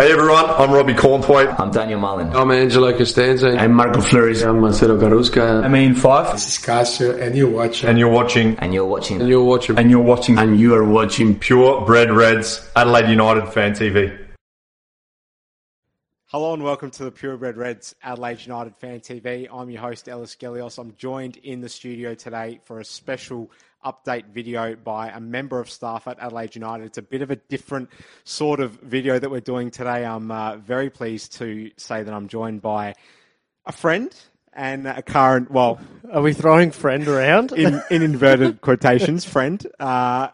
Hey everyone, I'm Robbie Cornthwaite. I'm Daniel Mullin. I'm Angelo Costanzo. I'm Marcos Flores. I'm Marcelo Carrusca. I'm Ian Fife. This is Casha, and you're watching. And you're watching. And you're watching. And you're watching. And you're watching. And you are watching Pure Bred Reds Adelaide United Fan TV. Hello and welcome to the Pure Bred Reds Adelaide United Fan TV. I'm your host, Ellis Gellios. I'm joined in the studio today for a special update video by a member of staff at Adelaide United. It's a bit of a different sort of video that we're doing today. I'm very pleased to say that I'm joined by a friend and a current, well... Are we throwing friend around? In inverted quotations, friend. The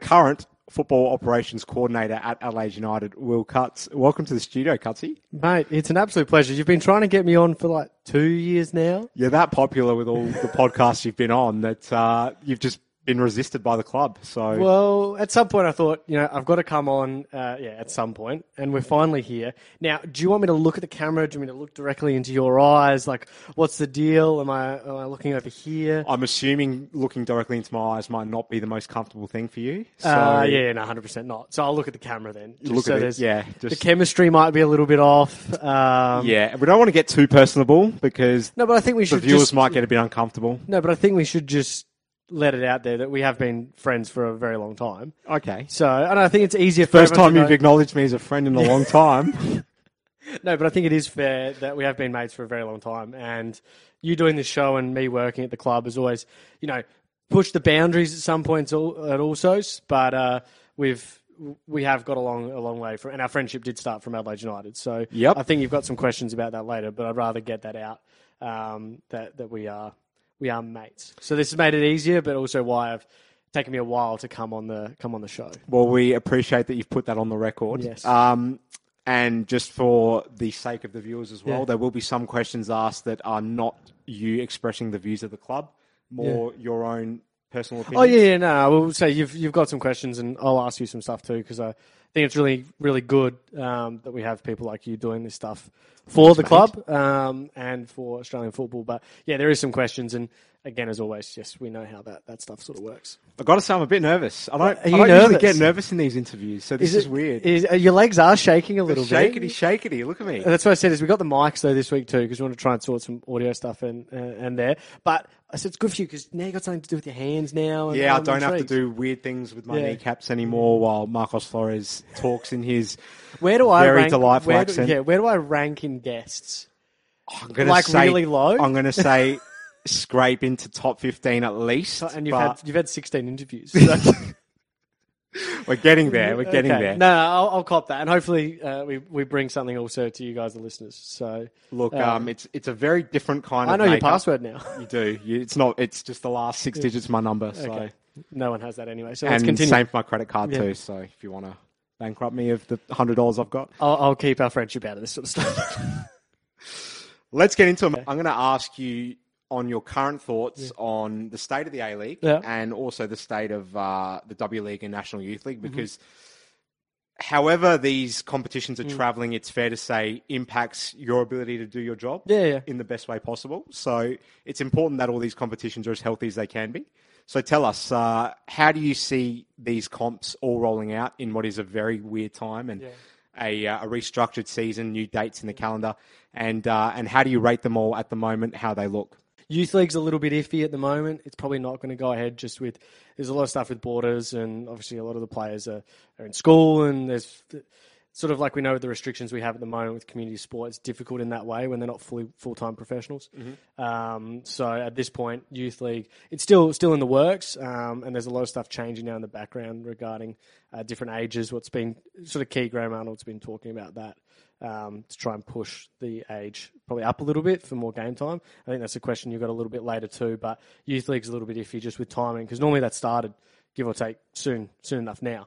current football operations coordinator at Adelaide United, Will Cutts. Welcome to the studio, Cutsy. Mate, it's an absolute pleasure. You've been trying to get me on for like 2 years now. You're that popular with all the podcasts you've been on that you've just been resisted by the club. So, well, at some point I thought, you know, I've got to come on at some point, and we're finally here. Now, do you want me to look at the camera? Do you want me to look directly into your eyes? Like, what's the deal? Am I looking over here? I'm assuming looking directly into my eyes might not be the most comfortable thing for you. So... 100% not. So I'll look at the camera then. The chemistry might be a little bit off. We don't want to get too personable because viewers might get a bit uncomfortable. No, but I think we should just let it out there that we have been friends for a very long time. Okay. So, and I think it's easier for everyone to know. First time you've acknowledged me as a friend in a long time. No, but I think it is fair that we have been mates for a very long time, and you doing this show and me working at the club has always, you know, pushed the boundaries at some points at Alsos, but we have got a long way from, and our friendship did start from Adelaide United. So, yep. I think you've got some questions about that later, but I'd rather get that out that we are mates. So this has made it easier, but also why I've taken me a while to come on the show. Well, we appreciate that you've put that on the record. Yes. And just for the sake of the viewers as well, there will be some questions asked that are not you expressing the views of the club, more your own personal opinions. We'll say you've got some questions, and I'll ask you some stuff too, because I think it's really, really good that we have people like you doing this stuff for the club and for Australian football. But, yeah, there is some questions. And, again, as always, yes, we know how that stuff sort of works. I've got to say I'm a bit nervous. I don't usually get nervous in these interviews, so this is weird. Your legs are shaking a little bit. Shakety. Look at me. That's what I said is we got the mics, though, this week too, because we want to try and sort some audio stuff in there. But I said it's good for you because now you've got something to do with your hands now. And, I don't have to do weird things with my kneecaps anymore while Marcos Flores talks in his delightful accent. Where do I rank in guests? Oh, really low? I'm going to say scrape into top 15 at least. And you've had 16 interviews. So. We're getting there. We're getting there. No, I'll cop that. And hopefully we bring something also to you guys, the listeners. So look, it's a very different kind of I know your password now. You do. It's just the last 6 digits of my number. So okay. No one has that anyway. So let's continue. Same for my credit card too. So if you want to bankrupt me of the $100 I've got. I'll keep our friendship out of this sort of stuff. Let's get into it. I'm going to ask you on your current thoughts on the state of the A-League and also the state of the W League and National Youth League, because however these competitions are travelling, it's fair to say impacts your ability to do your job in the best way possible. So it's important that all these competitions are as healthy as they can be. So tell us, how do you see these comps all rolling out in what is a very weird time and a restructured season, new dates in the calendar, and how do you rate them all at the moment, how they look? Youth League's a little bit iffy at the moment. It's probably not going to go ahead just with... There's a lot of stuff with borders, and obviously a lot of the players are in school, and there's... Sort of like we know with the restrictions we have at the moment with community sport, it's difficult in that way when they're not full-time professionals. Mm-hmm. So at this point, Youth League, it's still in the works, and there's a lot of stuff changing now in the background regarding different ages. What's been sort of key, Graham Arnold's been talking about that to try and push the age probably up a little bit for more game time. I think that's a question you've got a little bit later too, but Youth League's a little bit iffy just with timing because normally that started, give or take, soon enough now.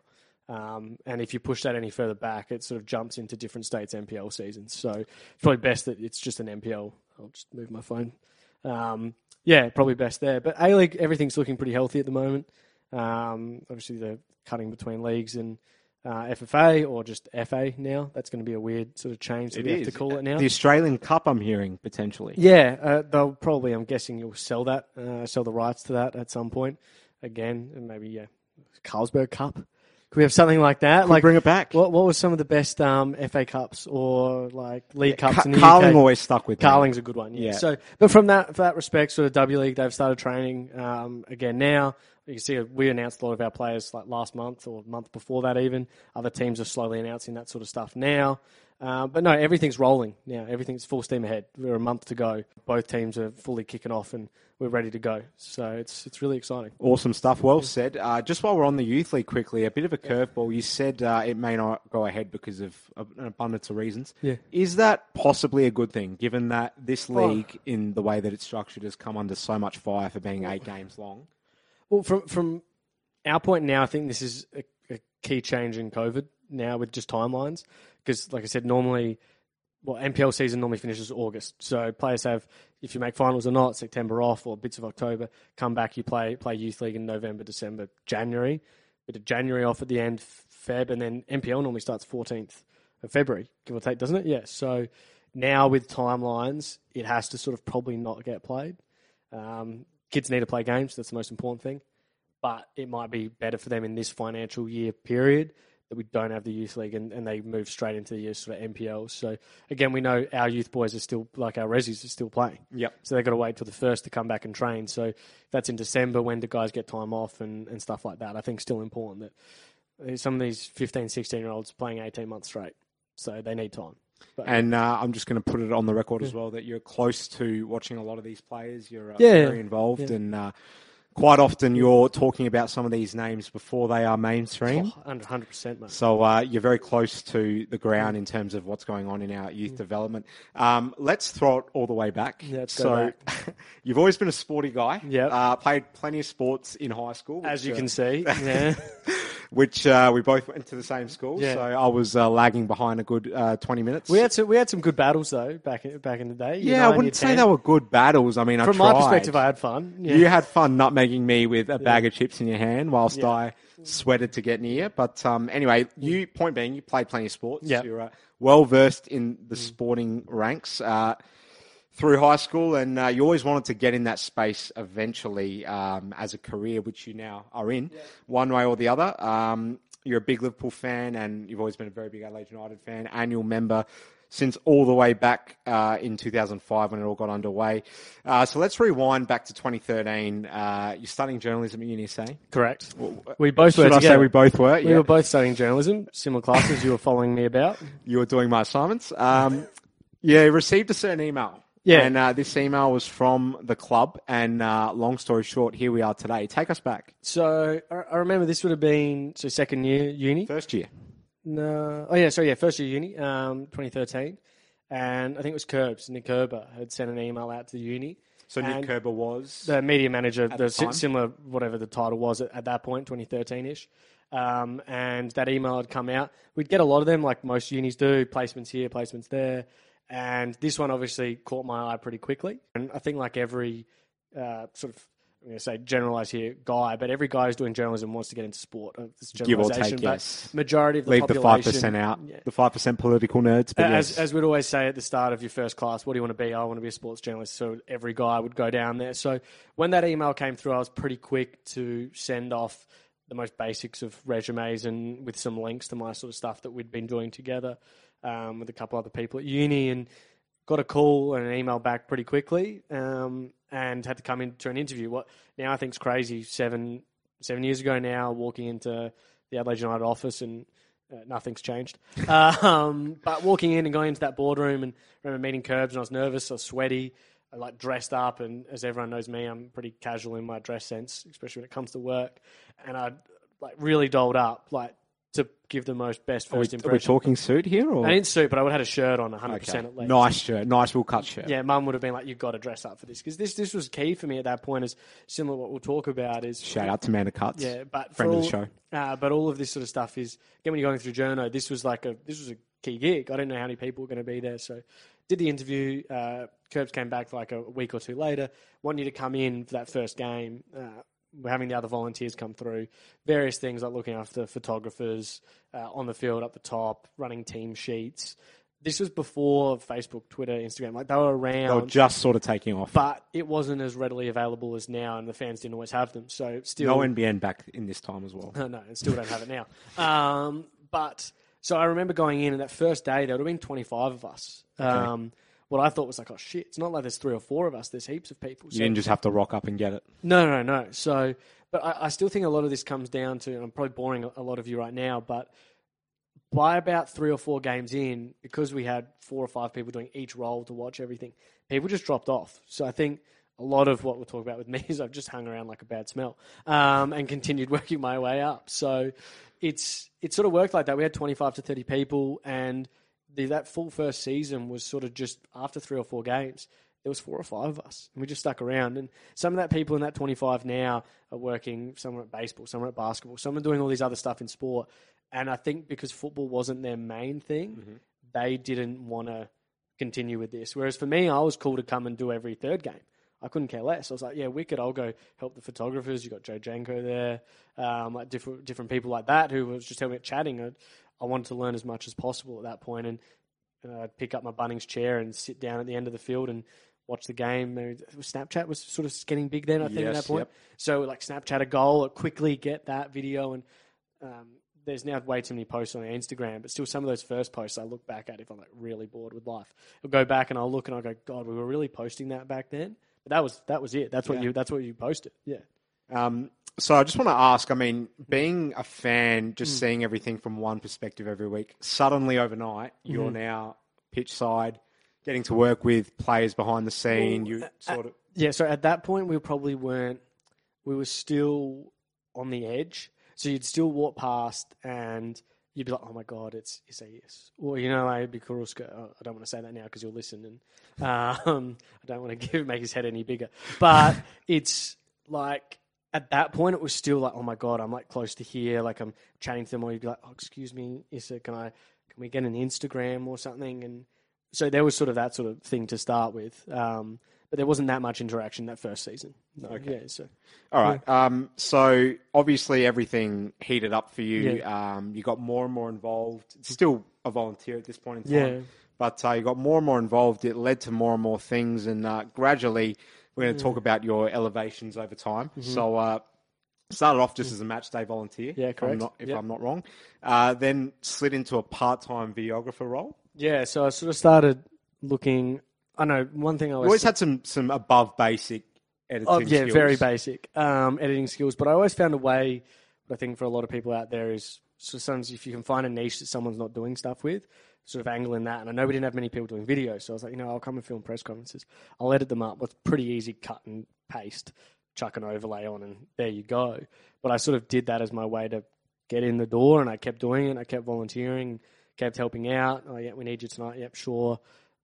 And if you push that any further back, it sort of jumps into different states' NPL seasons. So it's probably best that it's just an NPL. I'll just move my phone. Probably best there. But A-League, everything's looking pretty healthy at the moment. Obviously, they're cutting between leagues and FFA or just FA now. That's going to be a weird sort of change that we have to call it now. The Australian Cup, I'm hearing, potentially. Yeah, they'll probably, I'm guessing, you'll sell that, sell the rights to that at some point. Again, and maybe Carlsberg Cup. Could we have something like that? Like, bring it back. What were some of the best FA Cups or like League Cups in the UK? Carling always stuck with. Carling's a good one. Yeah. So, but from that, for that respect, sort of W League, they've started training again now. You can see we announced a lot of our players like last month or month before that. Even other teams are slowly announcing that sort of stuff now. But no, everything's rolling now. Everything's full steam ahead. We're a month to go. Both teams are fully kicking off and we're ready to go. So it's really exciting. Awesome stuff. Well said. Just while we're on the youth league quickly, a bit of a curveball. You said it may not go ahead because of an abundance of reasons. Yeah. Is that possibly a good thing, given that this league, in the way that it's structured, has come under so much fire for being 8 games long? Well, from our point now, I think this is a key change in COVID now with just timelines. Because, like I said, normally, NPL season normally finishes August. So players have, if you make finals or not, September off or bits of October, come back, you play Youth League in November, December, January, bit of January off at the end, Feb, and then NPL normally starts 14th of February, give or take, doesn't it? Yeah, so now with timelines, it has to sort of probably not get played. Kids need to play games, that's the most important thing. But it might be better for them in this financial year period that we don't have the youth league and they move straight into the sort of NPL. So again, we know our youth boys are still, like our resis, are still playing. Yep. So they've got to wait till the first to come back and train. So that's in December when the guys get time off and stuff like that. I think still important that some of these 15, 16-year-olds are playing 18 months straight. So they need time. But, and I'm just going to put it on the record as well that you're close to watching a lot of these players. You're very involved and... quite often you're talking about some of these names before they are mainstream. 100%, mate. So you're very close to the ground in terms of what's going on in our youth development. Let's throw it all the way back. Yeah, so you've always been a sporty guy. Yeah. Played plenty of sports in high school. Which, as you can see. Yeah. Which we both went to the same school, so I was lagging behind a good 20 minutes. We had some good battles though back in the day. Yeah, I wouldn't say they were good battles. I mean, I tried. From my perspective, I had fun. Yeah. You had fun nutmegging me with a bag of chips in your hand, whilst I sweated to get near. But anyway, point being, you played plenty of sports. Yep. You're well versed in the sporting ranks through high school, and you always wanted to get in that space eventually as a career, which you now are in, one way or the other. You're a big Liverpool fan, and you've always been a very big Adelaide United fan, annual member since all the way back in 2005 when it all got underway. So let's rewind back to 2013. You're studying journalism at UNISA. Correct. We both were together. Should I say we both were? We were both studying journalism, similar classes you were following me about. You were doing my assignments. You received a certain email. Yeah. And this email was from the club. And long story short, here we are today. Take us back. So I remember this would have been second year uni. First year. No. Oh, yeah. So, yeah, first year uni, 2013. And I think it was Nick Kerber had sent an email out to the uni. So Nick Kerber was? The media manager, the similar, whatever the title was at that point, 2013-ish. And that email had come out. We'd get a lot of them, like most unis do, placements here, placements there. And this one obviously caught my eye pretty quickly. And I think like every I'm going to say generalise here, guy, but every guy who's doing journalism wants to get into sport. It's generalisation, give or take, majority of the population... Leave the 5% out, the 5% political nerds. But as we'd always say at the start of your first class, what do you want to be? I want to be a sports journalist. So every guy would go down there. So when that email came through, I was pretty quick to send off the most basics of resumes and with some links to my sort of stuff that we'd been doing together with a couple other people at uni, and got a call and an email back pretty quickly and had to come into an interview. What now I think is crazy, seven years ago now, walking into the Adelaide United office and nothing's changed. But walking in and going into that boardroom, and I remember meeting Kerbs and I was nervous, I was sweaty, I like dressed up, and as everyone knows me, I'm pretty casual in my dress sense, especially when it comes to work. And I like really dolled up, like to give the most best first impression. Are we talking suit here? Or? I didn't suit, but I would have had a shirt on 100% at least. Nice shirt. Nice Will Cutts shirt. Yeah, Mum would have been like, you've got to dress up for this. Because this was key for me at that point, is similar to what we'll talk about. Is shout out to Amanda Cutts. Yeah, but friend of the show. But all of this sort of stuff is, again, when you're going through journo, this was a key gig. I didn't know how many people were going to be there. So did the interview. Kerbs came back like a week or two later. Wanted you to come in for that first game. We're having the other volunteers come through, various things like looking after photographers on the field, up the top, running team sheets, This was before Facebook, Twitter, Instagram. Like, they were around. They were just sort of taking off. But it wasn't as readily available as now, and the fans didn't always have them. So still... No NBN back in this time as well. No, and still don't have it now. But... So I remember going in, and that first day, there would have been 25 of us. Okay. What I thought was like, oh, shit, it's not like there's 3 or 4 of us. There's heaps of people. So you didn't just have to rock up and get it. No. So, but I still think a lot of this comes down to, and I'm probably boring a lot of you right now, but by about 3 or 4 games in, because we had 4 or 5 people doing each role to watch everything, people just dropped off. So I think a lot of what we'll talk about with me is I've just hung around like a bad smell and continued working my way up. So... It sort of worked like that. We had 25 to 30 people, and that full first season was sort of just after 3 or 4 games, there was 4 or 5 of us, and we just stuck around. And some of that people in that 25 now are working, some are at baseball, some are at basketball, some are doing all these other stuff in sport. And I think because football wasn't their main thing, they didn't want to continue with this. Whereas for me, I was cool to come and do every third game. I couldn't care less. I was like, yeah, wicked. I'll go help the photographers. You got Joe Janko there, like different people like that who was just helping at chatting. I wanted to learn as much as possible at that point, and I'd pick up my Bunnings chair and sit down at the end of the field and watch the game. Snapchat was sort of getting big then, I think, at that point. Yep. So like Snapchat a goal, quickly get that video. And there's now way too many posts on Instagram, but still some of those first posts I look back at if I'm like really bored with life. I'll go back and I'll look and I'll go, God, we were really posting that back then. But that was it. That's what you posted. Yeah. So I just want to ask, I mean, being a fan, just seeing everything from one perspective every week, suddenly overnight, you're now pitch side, getting to work with players behind the scene. So at that point, we were still on the edge. So you'd still walk past and you'd be like, oh my God, it's a yes. Or, I'd be Carrusca. Oh, I don't want to say that now because you'll listen. And I don't want to make his head any bigger. But it's like, at that point, it was still like, oh my God, I'm like close to here. Like I'm chatting to them, or you'd be like, oh, excuse me, Issa, can we get an Instagram or something? And so there was sort of that sort of thing to start with. But there wasn't that much interaction that first season. No, okay. Yeah, so. All right. Yeah. So obviously everything heated up for you. Yeah. You got more and more involved. It's still a volunteer at this point in time. Yeah. But you got more and more involved. It led to more and more things. And gradually we're going to talk about your elevations over time. Mm-hmm. So started off just as a match day volunteer. Yeah, correct. I'm not wrong. Then slid into a part-time videographer role. Yeah, so I sort of started looking... I know one thing I always... You always had some above basic editing skills. Yeah, very basic editing skills. But I always found a way, I think for a lot of people out there, is so sometimes if you can find a niche that someone's not doing stuff with, sort of angle in that. And I know we didn't have many people doing video. So I was like, I'll come and film press conferences. I'll edit them up with pretty easy cut and paste, chuck an overlay on, and there you go. But I sort of did that as my way to get in the door, and I kept doing it. I kept volunteering, kept helping out. Oh, yeah, we need you tonight. Yep, sure.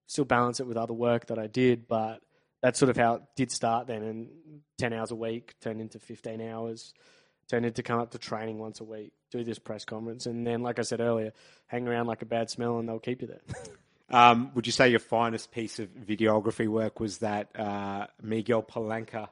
Still balance it with other work that I did, but that's sort of how it did start then. And 10 hours a week turned into 15 hours, turned into come up to training once a week, do this press conference. And then, like I said earlier, hang around like a bad smell and they'll keep you there. Would you say your finest piece of videography work was that Miguel Palanca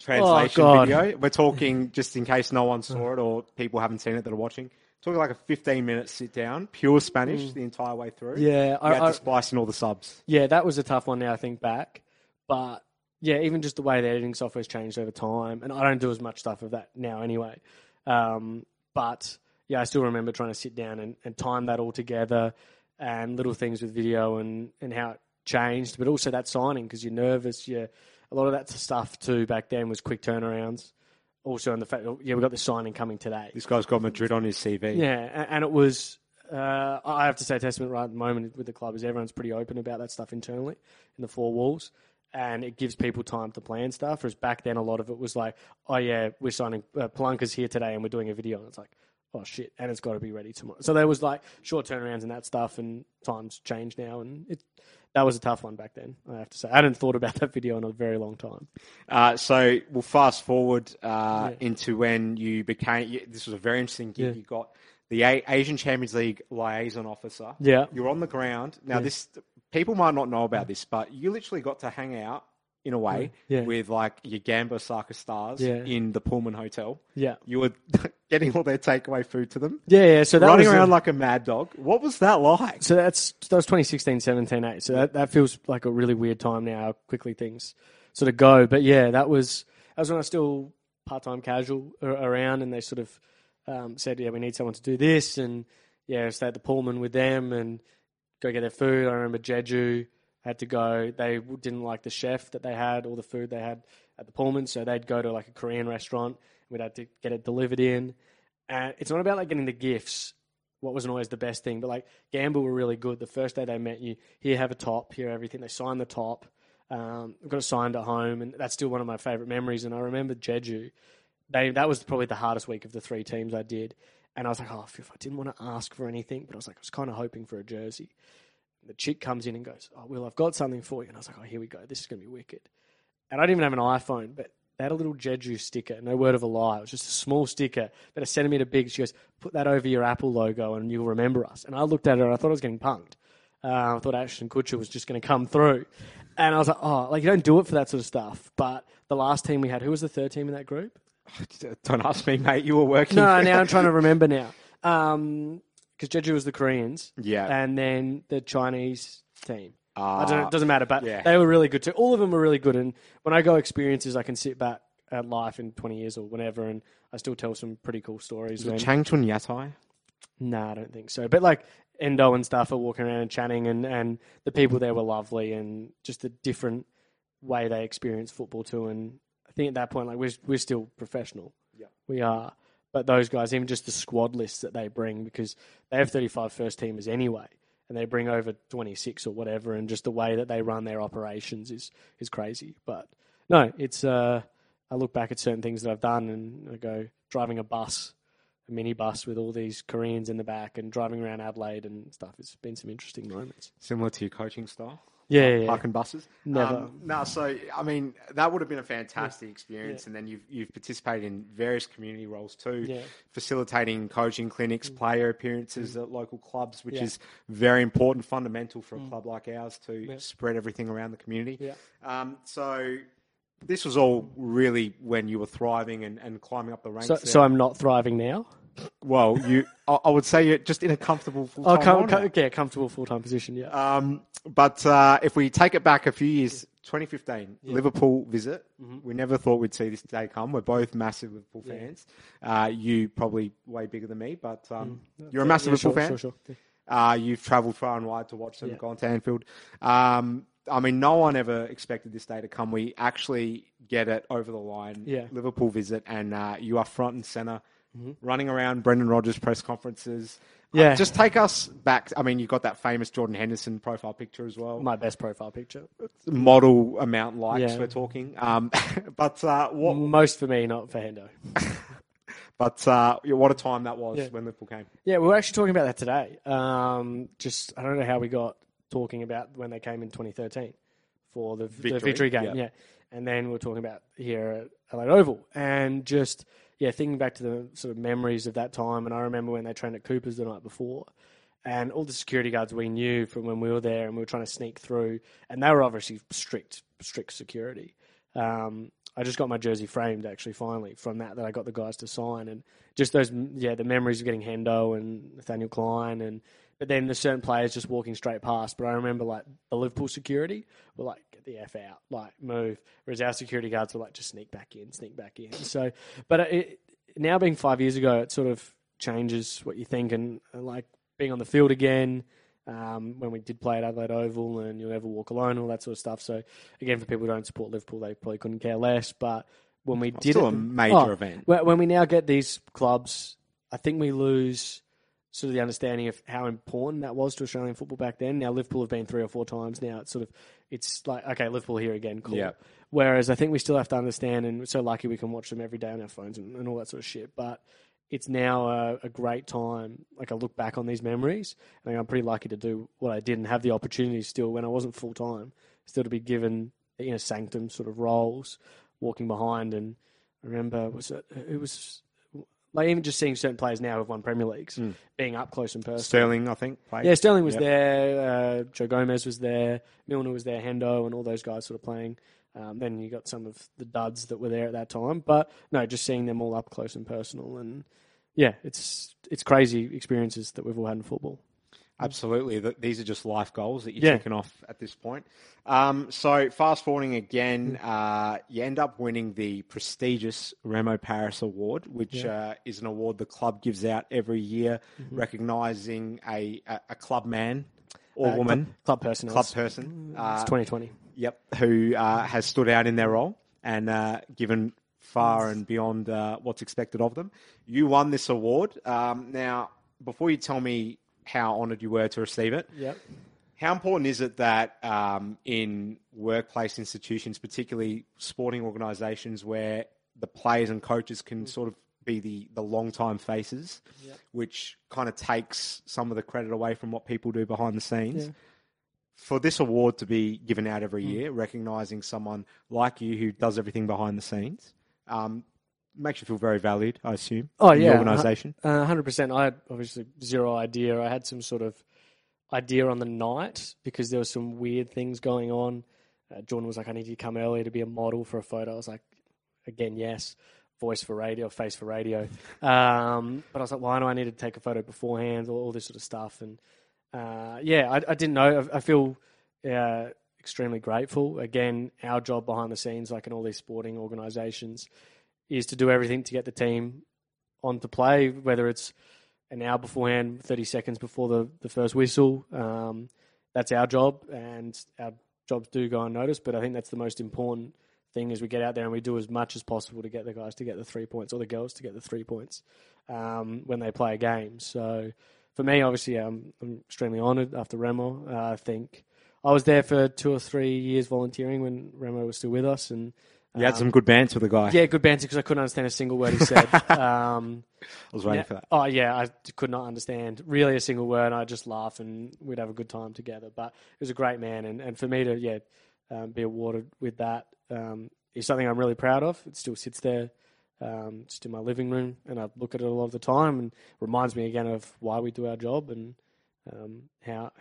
translation video? We're talking, just in case no one saw it or people haven't seen it that are watching, talking like a 15-minute sit-down, pure Spanish the entire way through. Yeah. You had to splice in all the subs. Yeah, that was a tough one now, I think, back. But, yeah, even just the way the editing software's changed over time, and I don't do as much stuff of that now anyway. But, yeah, I still remember trying to sit down and time that all together, and little things with video and how it changed, but also that signing, because you're nervous. Yeah, a lot of that stuff, too, back then was quick turnarounds. Also on the fact, we've got the signing coming today. This guy's got Madrid on his CV. Yeah, and it was, I have to say, a testament right at the moment with the club is everyone's pretty open about that stuff internally in the four walls, and it gives people time to plan stuff, whereas back then a lot of it was like, oh, yeah, we're signing, Palanca's here today and we're doing a video, and it's like, oh, shit, and it's got to be ready tomorrow. So there was like short turnarounds and that stuff, and times change now, and that was a tough one back then, I have to say. I hadn't thought about that video in a very long time. So we'll fast forward into when you became... This was a very interesting gig. Yeah. You got the Asian Champions League liaison officer. Yeah. You're on the ground. Now, people might not know about this, but you literally got to hang out in a way, with like your Gamba Saka Stars in the Pullman Hotel. Yeah. You were getting all their takeaway food to them. Yeah, yeah. So that running around like a mad dog. What was that like? So that was 2016, 17, 8. So that feels like a really weird time now, how quickly things sort of go. But yeah, that was when I was still part-time casual around, and they sort of said, yeah, we need someone to do this. And yeah, I stayed at the Pullman with them and go get their food. I remember Jeju had to go. They didn't like the chef that they had, all the food they had at the Pullman, so they'd go to like a Korean restaurant. We'd have to get it delivered in. And it's not about like getting the gifts, what wasn't always the best thing, but like Gamble were really good. The first day they met you, here, have a top, here, everything. They signed the top. I've got it signed at home, and that's still one of my favourite memories. And I remember Jeju. That was probably the hardest week of the three teams I did. And I was like, oh, if I didn't want to ask for anything, but I was kind of hoping for a jersey. The chick comes in and goes, oh, Will, I've got something for you. And I was like, oh, here we go. This is going to be wicked. And I didn't even have an iPhone, but they had a little Jeju sticker. No word of a lie. It was just a small sticker, but a centimetre big. She goes, put that over your Apple logo and you'll remember us. And I looked at her and I thought I was getting punked. I thought Ashton Kutcher was just going to come through. And I was like, oh, like you don't do it for that sort of stuff. But the last team we had, who was the third team in that group? Don't ask me, mate. You were working. No, now I'm trying to remember now. Because Jeju was the Koreans. Yeah. And then the Chinese team. I don't know, it doesn't matter, but they were really good too. All of them were really good. And when I go experiences, I can sit back at life in 20 years or whenever, and I still tell some pretty cool stories. Was it Changchun Yatai? No, I don't think so. But like Endo and stuff are walking around and chatting, and the people there were lovely, and just the different way they experience football too. And I think at that point, like we're still professional. Yeah. We are. But those guys, even just the squad lists that they bring, because they have 35 first teamers anyway, and they bring over 26 or whatever, and just the way that they run their operations is crazy. But no, it's I look back at certain things that I've done, and I go driving a mini bus with all these Koreans in the back, and driving around Adelaide and stuff. It's been some interesting moments. Similar to your coaching style? Yeah. Parking buses? Never. So, I mean, that would have been a fantastic experience. Yeah. And then you've participated in various community roles too, facilitating coaching clinics, player appearances at local clubs, which is very important, fundamental for a club like ours to spread everything around the community. Yeah. So this was all really when you were thriving and climbing up the ranks. So I'm not thriving now? Well, I would say you're just in a comfortable full-time comfortable full-time position, yeah. But if we take it back a few years, 2015, Liverpool visit. Mm-hmm. We never thought we'd see this day come. We're both massive Liverpool fans. You probably way bigger than me, but you're a massive Liverpool fan. Sure. You've travelled far and wide to watch them, gone to Anfield. I mean, no one ever expected this day to come. We actually get it over the line, Liverpool visit, and you are front and centre. Mm-hmm. Running around Brendan Rodgers' press conferences. Yeah. Just take us back. I mean, you got that famous Jordan Henderson profile picture as well. My best profile picture. Model amount likes we're talking. But what... Most for me, not for Hendo. But what a time that was when Liverpool came. Yeah, we were actually talking about that today. I don't know how we got talking about when they came in 2013 for the victory game. Yeah. And then we're talking about here at Adelaide Oval. And just... Yeah, thinking back to the sort of memories of that time, and I remember when they trained at Cooper's the night before, and all the security guards we knew from when we were there, and we were trying to sneak through, and they were obviously strict security. I just got my jersey framed, actually, finally, from that I got the guys to sign, and just those, the memories of getting Hendo and Nathaniel Klein, but then there's certain players just walking straight past, but I remember, like, the Liverpool security were like, the F out, like move. Whereas our security guards were like, just sneak back in. So, but it, now being 5 years ago, it sort of changes what you think, and like being on the field again, when we did play at Adelaide Oval, and you'll never walk alone, all that sort of stuff. So again, for people who don't support Liverpool, they probably couldn't care less. But when we did still a major event. When we now get these clubs, I think we lose sort of the understanding of how important that was to Australian football back then. Now Liverpool have been three or four times now. It's sort of, it's like, okay, Liverpool here again, cool. Yeah. Whereas I think we still have to understand, and we're so lucky we can watch them every day on our phones and all that sort of shit. But it's now a great time. Like, I look back on these memories, and I'm pretty lucky to do what I did and have the opportunity still when I wasn't full-time, still to be given, you know, sanctum sort of roles, walking behind. And I remember, like even just seeing certain players now who've won Premier Leagues, being up close and personal. Sterling, I think. Played. Yeah, Sterling was there. Joe Gomez was there. Milner was there. Hendo and all those guys sort of playing Then you got some of the duds that were there at that time. But no, just seeing them all up close and personal. And yeah, it's crazy experiences that we've all had in football. Absolutely. These are just life goals that you're ticking off at this point. So fast forwarding again, you end up winning the prestigious Remo Paris Award, which is an award the club gives out every year, recognising a club man or woman. Club person. It's 2020. Yep. Who has stood out in their role and given far and beyond what's expected of them. You won this award. Now, before you tell me how honoured you were to receive it. Yep. How important is it that in workplace institutions, particularly sporting organisations where the players and coaches can sort of be the long-time faces, which kind of takes some of the credit away from what people do behind the scenes, for this award to be given out every year, recognising someone like you who does everything behind the scenes, makes you feel very valued, I assume. Oh, yeah. The organisation. 100%. I had obviously zero idea. I had some sort of idea on the night because there were some weird things going on. Jordan was like, I need you to come early to be a model for a photo. I was like, again, yes. Voice for radio, face for radio. But I was like, why do I need to take a photo beforehand? All this sort of stuff. And I didn't know. I feel extremely grateful. Again, our job behind the scenes, like in all these sporting organisations, is to do everything to get the team on to play, whether it's an hour beforehand, 30 seconds before the first whistle. That's our job, and our jobs do go unnoticed, but I think that's the most important thing is we get out there and we do as much as possible to get the guys to get the 3 points or the girls to get the 3 points when they play a game. So for me, obviously, I'm extremely honoured after Remo. I think I was there for 2 or 3 years volunteering when Remo was still with us, and you had some good banter with the guy. Yeah, good banter because I couldn't understand a single word he said. I was waiting for that. Oh, yeah, I could not understand really a single word. I'd just laugh and we'd have a good time together. But he was a great man. And for me to, be awarded with that is something I'm really proud of. It still sits there just in my living room and I look at it a lot of the time and reminds me again of why we do our job and how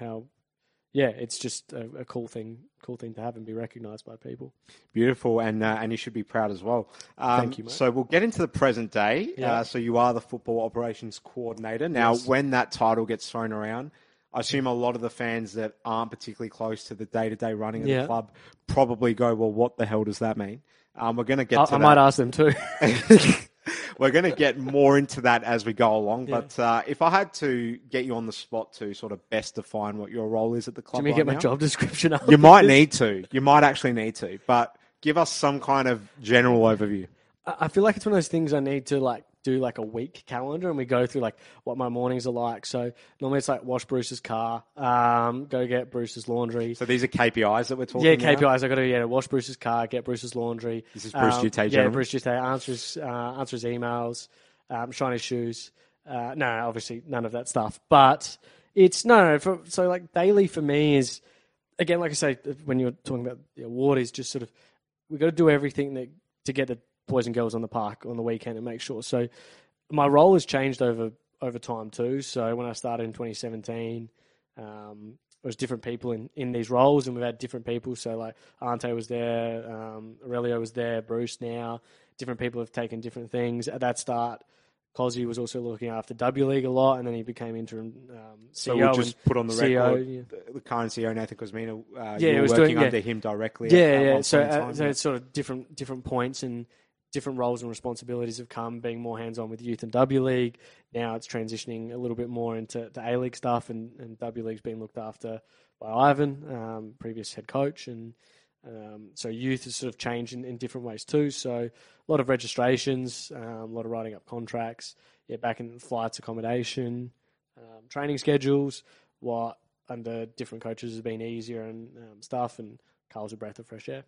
it's just a cool thing to have and be recognised by people. Beautiful, and you should be proud as well. Thank you, mate. So we'll get into the present day. Yeah. So you are the football operations coordinator. Now, when that title gets thrown around, I assume a lot of the fans that aren't particularly close to the day-to-day running of the club probably go, well, what the hell does that mean? We're going to get to that. I might ask them too. We're going to get more into that as we go along. Yeah. But if I had to get you on the spot to sort of best define what your role is at the club right now. Can we get my job description up? You might need to. You might actually need to. But give us some kind of general overview. I feel like it's one of those things I need to do like a week calendar and we go through like what my mornings are like. So normally it's like wash Bruce's car, go get Bruce's laundry. So these are KPIs that we're talking about? Yeah, KPIs. I've got to wash Bruce's car, get Bruce's laundry. This is Bruce Djite. Yeah, Bruce Djite. Answers emails, shine his shoes. No, obviously none of that stuff. But it's so like daily for me is, again, like I say, when you're talking about the award is just sort of, we've got to do everything to get the boys and girls on the park on the weekend and make sure. So my role has changed over time too. So when I started in 2017, it was different people in these roles and we've had different people. So like Ante was there, Aurelio was there, Bruce now. Different people have taken different things. At that start, Cosy was also looking after W League a lot, and then he became interim CEO. So we'll just put on the record, the current CEO, Nathan Cosmina, you were working under him directly. So it's sort of different points and different roles and responsibilities have come, being more hands-on with youth and W League. Now it's transitioning a little bit more into the A-League stuff, and W League's being looked after by Ivan, previous head coach. And so youth has sort of changed in different ways too. So a lot of registrations, a lot of writing up contracts, back in flights, accommodation, training schedules, what under different coaches has been easier and stuff, and Carl's a breath of fresh air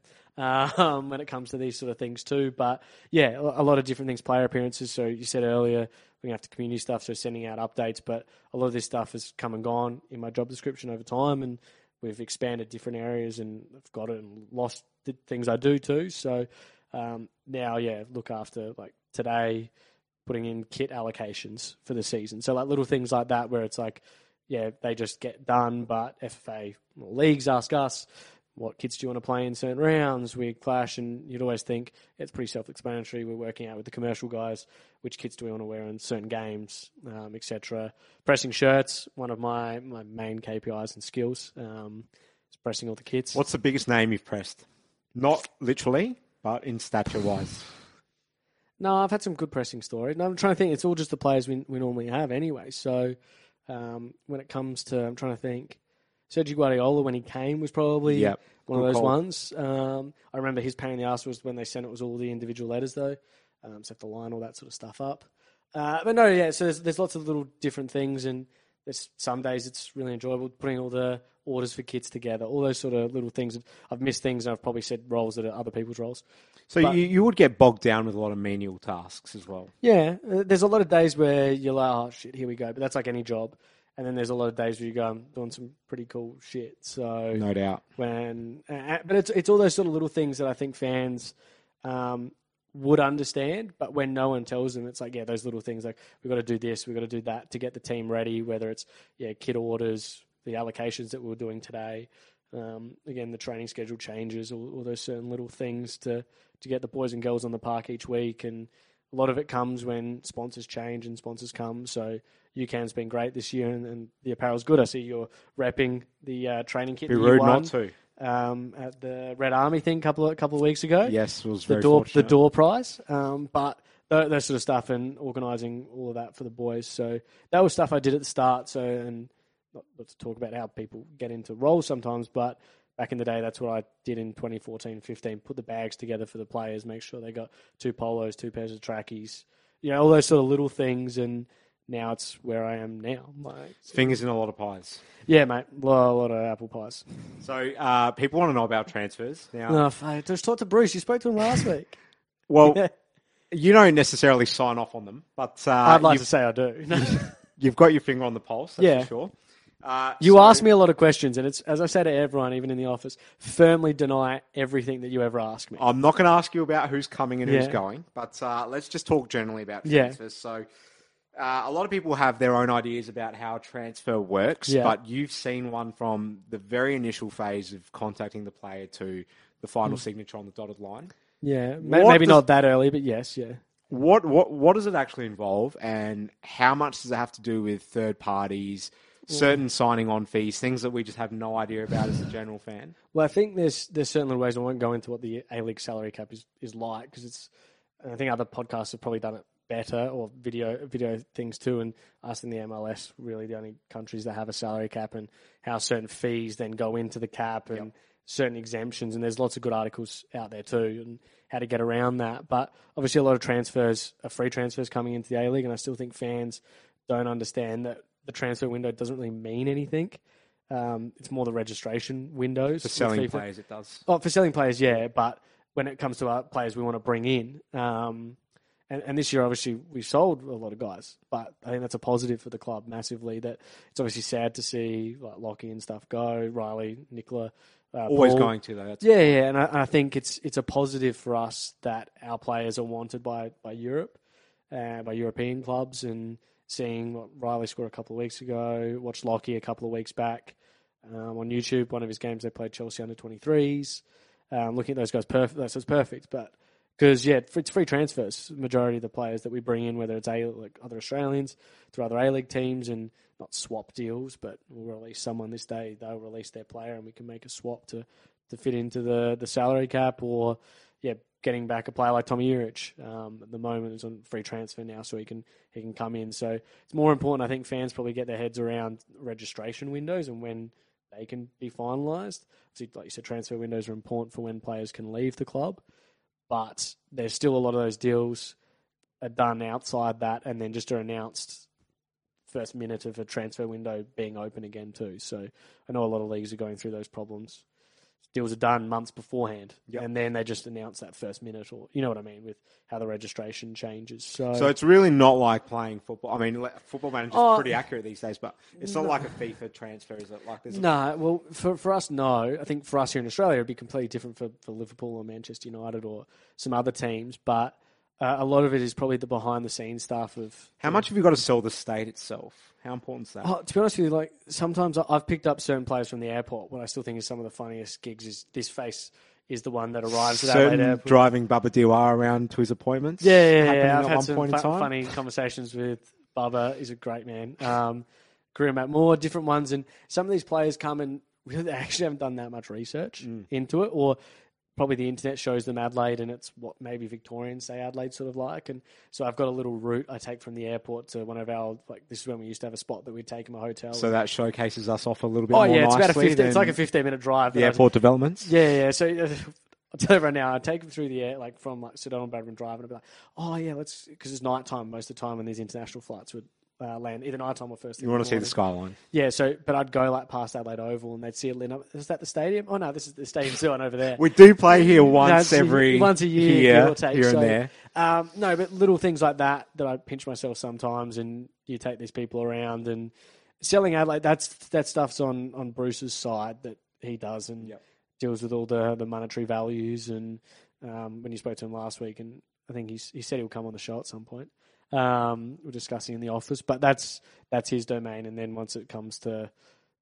when it comes to these sort of things too. But yeah, a lot of different things, player appearances. So you said earlier, we're going to have to community stuff, so sending out updates. But a lot of this stuff has come and gone in my job description over time, and we've expanded different areas and I've got it and lost the things I do too. So now, look after like today, putting in kit allocations for the season. So like little things like that where it's like, they just get done, but FFA or leagues ask us, what kits do you want to play in certain rounds, weird clash, and you'd always think it's pretty self-explanatory. We're working out with the commercial guys which kits do we want to wear in certain games, etc. Pressing shirts, one of my main KPIs and skills, is pressing all the kits. What's the biggest name you've pressed? Not literally, but in stature-wise. No, I've had some good pressing stories. No, I'm trying to think. It's all just the players we normally have anyway. So when it comes to, I'm trying to think, Sergio Guardiola, when he came, was probably one of those ones. I remember his pain in the arse was when they sent it was all the individual letters, though. So you have to line all that sort of stuff up. But no, yeah, so there's lots of little different things, and there's some days it's really enjoyable putting all the orders for kids together, all those sort of little things. I've missed things, and I've probably said roles that are other people's roles. So but, you would get bogged down with a lot of menial tasks as well. Yeah, there's a lot of days where you're like, oh, shit, here we go. But that's like any job. And then there's a lot of days where you go, I'm doing some pretty cool shit. So no doubt. But it's all those sort of little things that I think fans would understand, but when no one tells them, it's like, yeah, those little things like we've got to do this, we've got to do that to get the team ready, whether it's, kit orders, the allocations that we were doing today. Again, the training schedule changes, all those certain little things to get the boys and girls on the park each week. And a lot of it comes when sponsors change and sponsors come. So UCAN's been great this year, and the apparel's good. I see you're repping the training kit. Be rude not to. At the Red Army thing a couple of weeks ago. Yes, it was very fortunate. The door prize. But that sort of stuff and organising all of that for the boys. So that was stuff I did at the start. So and not to talk about how people get into roles sometimes, but back in the day, that's what I did in 2014-15, put the bags together for the players, make sure they got 2 polos, 2 pairs of trackies, all those sort of little things. And now it's where I am now. Like, fingers in a lot of pies. Yeah, mate, a lot of apple pies. So people want to know about transfers now. No, I just talked to Bruce. You spoke to him last week. Well, you don't necessarily sign off on them, but I'd like to say I do. You've got your finger on the pulse, that's for sure. You ask me a lot of questions, and it's, as I say to everyone, even in the office, firmly deny everything that you ever ask me. I'm not going to ask you about who's coming and who's going, but let's just talk generally about transfers. So a lot of people have their own ideas about how transfer works, but you've seen one from the very initial phase of contacting the player to the final signature on the dotted line. Yeah, maybe not that early, but yes, yeah. What does it actually involve, and how much does it have to do with third parties, certain signing on fees, things that we just have no idea about as a general fan? Well, I think there's certain little ways. I won't go into what the A-League salary cap is like, because it's, I think other podcasts have probably done it better, or video things too, and us in the MLS, really the only countries that have a salary cap, and how certain fees then go into the cap and certain exemptions. And there's lots of good articles out there too, and how to get around that. But obviously a lot of transfers are free transfers coming into the A-League, and I still think fans don't understand that the transfer window doesn't really mean anything. It's more the registration windows. For selling players, it does. Oh, for selling players, yeah. But when it comes to our players we want to bring in, and this year, obviously, we sold a lot of guys. But I think that's a positive for the club massively. That it's obviously sad to see like Lockie and stuff go, Riley, Nicola. Always Paul. Going to, though. That's and I think it's a positive for us that our players are wanted by Europe, by European clubs, and seeing what Riley scored a couple of weeks ago, watched Lockie a couple of weeks back on YouTube. One of his games, they played Chelsea under 23s. Looking at those guys, that's perfect. But because it's free transfers. Majority of the players that we bring in, whether it's other Australians through other A-League teams, and not swap deals, but we'll release someone this day, they'll release their player, and we can make a swap to fit into the salary cap, or getting back a player like Tommy Urich at the moment is on free transfer now, so he can come in. So it's more important, I think, fans probably get their heads around registration windows and when they can be finalised. Like you said, transfer windows are important for when players can leave the club, but there's still a lot of those deals are done outside that and then just are announced first minute of a transfer window being open again too. So I know a lot of leagues are going through those problems. Deals are done months beforehand, and then they just announce that first minute, or you know what I mean, with how the registration changes. So it's really not like playing football. I mean, Football Manager's pretty accurate these days, but it's not like a FIFA transfer, is it? Like there's well, for us, no. I think for us here in Australia, it'd be completely different for Liverpool or Manchester United or some other teams. But a lot of it is probably the behind-the-scenes stuff of... How much have you got to sell the state itself? How important is that? Oh, to be honest with you, like sometimes I've picked up certain players from the airport. What I still think is some of the funniest gigs is this face is the one that arrives at Adelaide Airport. Driving Bubba Diwar around to his appointments. Yeah. I've had some funny conversations with Bubba. He's a great man. Career Matt Moore, different ones. And some of these players come and they actually haven't done that much research into it, or... Probably the internet shows them Adelaide, and it's what maybe Victorians say Adelaide sort of like. And so I've got a little route I take from the airport to one of our, like, this is when we used to have a spot that we'd take in a hotel. So that showcases us off a little bit more nicely. Oh, yeah, it's about it's like a 15-minute drive. The airport developments? Yeah. So I'll tell you right now, I take them through the air, like from like Sedona and Bradman Drive, and I'll be like, oh, yeah, let's, because it's night time most of the time when these international flights would land, either night time or first thing. You want to see the skyline. Yeah, so, but I'd go like past Adelaide Oval and they'd see it lit up. Is that the stadium? Oh no, this is the stadium's the one over there. We do play here once a year, here and there. No, but little things like that I pinch myself sometimes, and you take these people around and selling Adelaide. That stuff's on Bruce's side that he does, and deals with all the monetary values. And when you spoke to him last week, and I think he said he'll come on the show at some point. We're discussing in the office, but that's his domain. And then once it comes to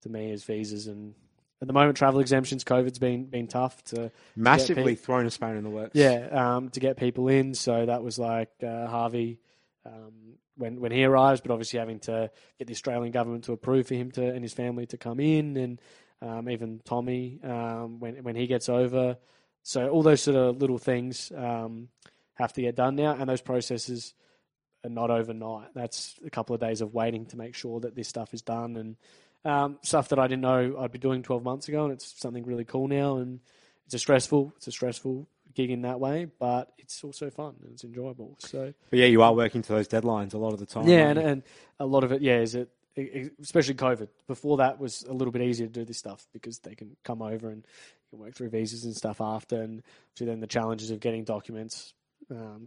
me, is visas, and at the moment travel exemptions. COVID's been tough to massively thrown a spanner in the works. Yeah, to get people in. So that was like Harvey when he arrives, but obviously having to get the Australian government to approve for him to and his family to come in, and even Tommy when he gets over. So all those sort of little things have to get done now, and those processes. And not overnight. That's a couple of days of waiting to make sure that this stuff is done, and stuff that I didn't know I'd be doing 12 months ago, and it's something really cool now, and it's a stressful gig in that way, but it's also fun and it's enjoyable. So, but yeah, you are working to those deadlines a lot of the time. Yeah, and a lot of it, yeah, especially COVID. Before that was a little bit easier to do this stuff because they can come over and you can work through visas and stuff after, and so then the challenges of getting documents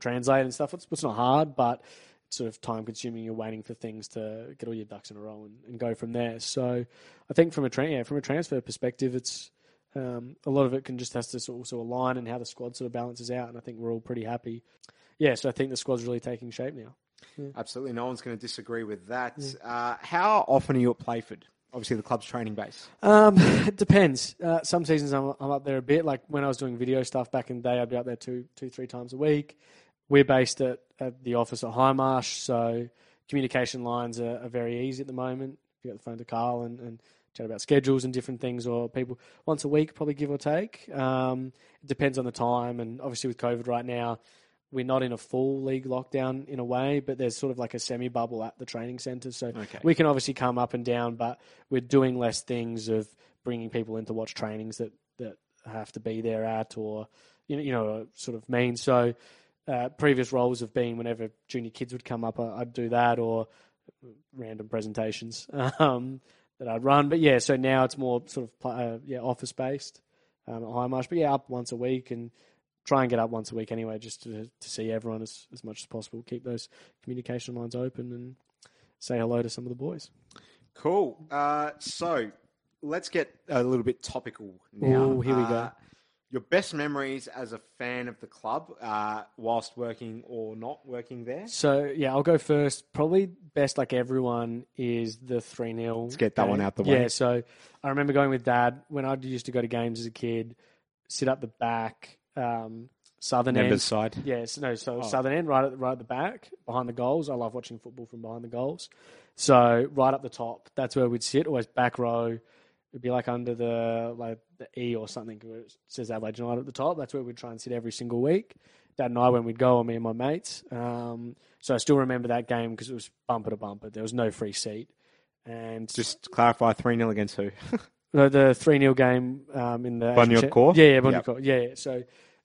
translate and stuff. It's not hard, but it's sort of time consuming. You're waiting for things to get all your ducks in a row and go from there. So I think from a transfer perspective, it's a lot of it can just has to also align and how the squad sort of balances out. And I think we're all pretty happy. Yeah, so I think the squad's really taking shape now. Yeah. Absolutely. No one's going to disagree with that. Yeah. How often are you at Playford? Obviously the club's training base. It depends. Some seasons I'm up there a bit. Like when I was doing video stuff back in the day, I'd be up there two, three times a week. We're based at the office at High Marsh, so communication lines are very easy at the moment. You got the phone to Carl and chat about schedules and different things, or people once a week, probably give or take. It depends on the time, and obviously with COVID right now, we're not in a full league lockdown in a way, but there's sort of like a semi-bubble at the training centre. So We can obviously come up and down, but we're doing less things of bringing people in to watch trainings that have to be there at, or, you know sort of mean. So previous roles have been whenever junior kids would come up, I'd do that, or random presentations that I'd run. But yeah, so now it's more sort of office-based at High Marsh, but yeah, up once a week, and try and get up once a week anyway, just to see everyone as much as possible. Keep those communication lines open and say hello to some of the boys. Cool. So let's get a little bit topical now. Ooh, here we go. Your best memories as a fan of the club, whilst working or not working there? So, yeah, I'll go first. Probably best, like everyone, is the 3-0. Let's get that one out the way. Yeah, so I remember going with Dad when I used to go to games as a kid, sit up the back, southern end side. Yes, no, so southern end, right at the back, behind the goals. I love watching football from behind the goals. So right up the top, that's where we'd sit, always back row. It'd be like under the E or something where it says Adelaide United at the top. That's where we'd try and sit every single week. Dad and I, when we'd go, or me and my mates. So I still remember that game because it was bumper to bumper. There was no free seat. And just to clarify, 3-0 against who? No, the 3-0 game in the Bunyuk Corp. Bunyuk Corp. Yeah. So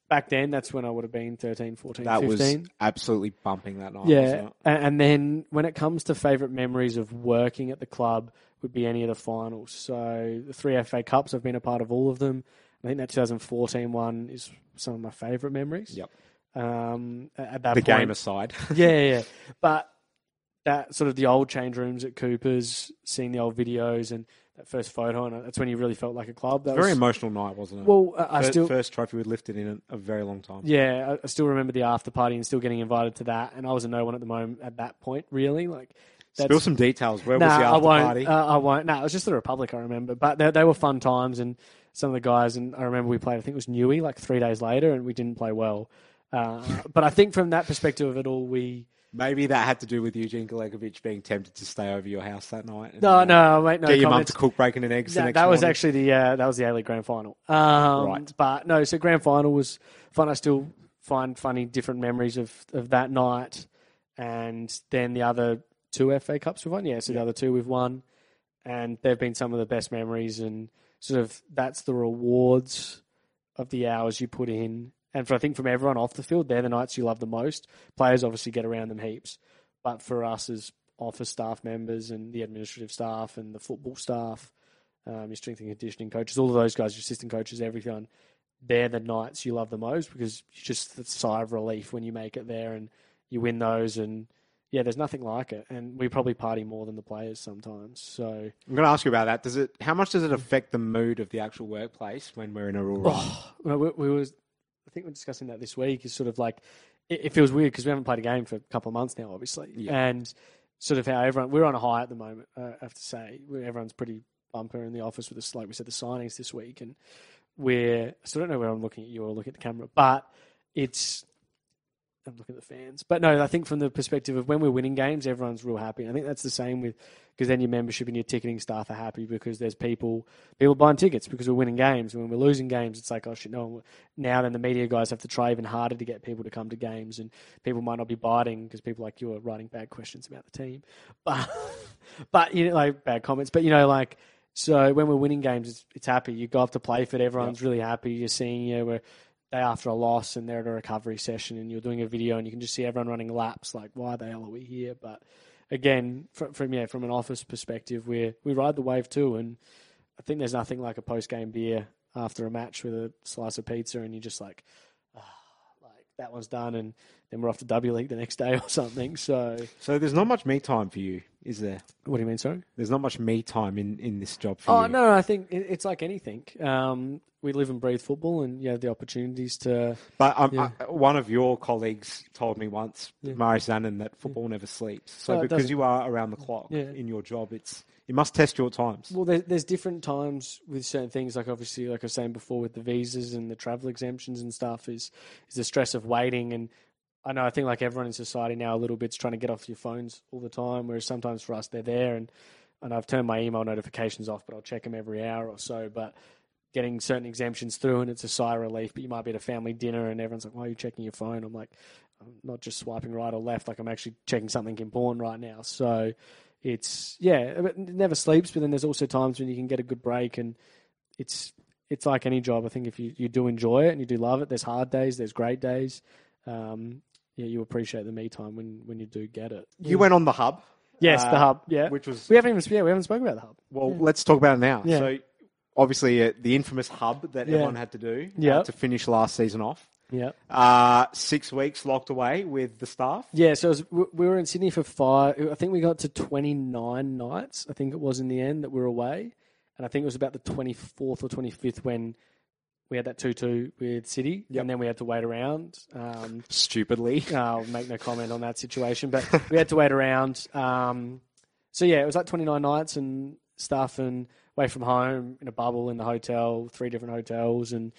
back then, that's when I would have been 13, 14, 15. That was absolutely bumping that night. Yeah, and then when it comes to favourite memories of working at the club, would be any of the finals. So the 3 FA Cups, I've been a part of all of them. I think that 2014 one is some of my favourite memories. Yep. At that point, the game aside. yeah. But that sort of the old change rooms at Cooper's, seeing the old videos and that first photo, and that's when you really felt like a club. That was a very emotional night, wasn't it? Well, first trophy we lifted in a very long time. Yeah, I still remember the after party and still getting invited to that, and I was a no one at the moment at that point, really. Like, spill some details. Where was the after party? I won't. No, it was just the Republic, I remember. But they were fun times, and some of the guys, and I remember we played, I think it was Newey, like 3 days later, and we didn't play well. But I think from that perspective of it all, maybe that had to do with Eugene Galegovic being tempted to stay over your house that night. No, get your mum to cook bacon and eggs. That was the A-League grand final. Right. But no, so grand final was fun. I still find funny different memories of that night, and then the other two FA Cups we've won. Yeah, so the other two we've won, and they've been some of the best memories, and sort of that's the rewards of the hours you put in. And I think from everyone off the field, they're the nights you love the most. Players obviously get around them heaps. But for us as office staff members and the administrative staff and the football staff, your strength and conditioning coaches, all of those guys, your assistant coaches, everyone, they're the nights you love the most because it's just the sigh of relief when you make it there and you win those. And, yeah, there's nothing like it. And we probably party more than the players sometimes. So I'm going to ask you about that. How much does it affect the mood of the actual workplace when we're in a rural run? I think we're discussing that this week is sort of like, it feels weird because we haven't played a game for a couple of months now, obviously. Yeah. And sort of how we're on a high at the moment, I have to say. Everyone's pretty bumper in the office with this, like we said, the signings this week. And I still don't know where I'm looking at you or looking at the camera, but I'm looking at the fans. But no, I think from the perspective of when we're winning games, everyone's real happy. And I think that's the same because then your membership and your ticketing staff are happy because there's people buying tickets because we're winning games. And when we're losing games, it's like, oh shit, no. Now then the media guys have to try even harder to get people to come to games, and people might not be biting because people like you are writing bad questions about the team, but you know, like bad comments. But you know, like, so when we're winning games, it's happy. You go up to Playford, everyone's really happy. You're seeing, we're day after a loss and they're at a recovery session and you're doing a video and you can just see everyone running laps like, why the hell are we here? But again, from an office perspective, we ride the wave too, and I think there's nothing like a post-game beer after a match with a slice of pizza and you're just like, that one's done, and then we're off to W League the next day or something. So there's not much me time for you, is there? What do you mean, sorry? There's not much me time in this job for you. Oh, no, I think it's like anything. We live and breathe football, and you have the opportunities to... But one of your colleagues told me once, Mari Zanin, that football never sleeps. So because you are around the clock in your job, it must test your times. Well, there's different times with certain things, like obviously, like I was saying before, with the visas and the travel exemptions and stuff is the stress of waiting. And I know, I think like everyone in society now a little bit's trying to get off your phones all the time, whereas sometimes for us they're there, and I've turned my email notifications off, but I'll check them every hour or so. But getting certain exemptions through, and it's a sigh of relief, but you might be at a family dinner and everyone's like, why are you checking your phone? I'm like, I'm not just swiping right or left, like I'm actually checking something important right now. So it's, it never sleeps, but then there's also times when you can get a good break, and it's like any job. I think if you do enjoy it and you do love it, there's hard days, there's great days. You appreciate the me time when you do get it. You went on The Hub. Yes, The Hub, yeah. Which was... we haven't spoken about The Hub. Well, let's talk about it now. Yeah. So... obviously, the infamous hub that everyone had to do to finish last season off. Yeah, 6 weeks locked away with the staff. Yeah, so we were in Sydney for 5. I think we got to 29 nights. I think it was in the end that we were away, and I think it was about the 24th or 25th when we had that 2-2 with City, and then we had to wait around. Stupidly, I'll make no comment on that situation, but we had to wait around. So yeah, it was like 29 nights and stuff, and away from home, in a bubble, in the hotel, 3 different hotels, and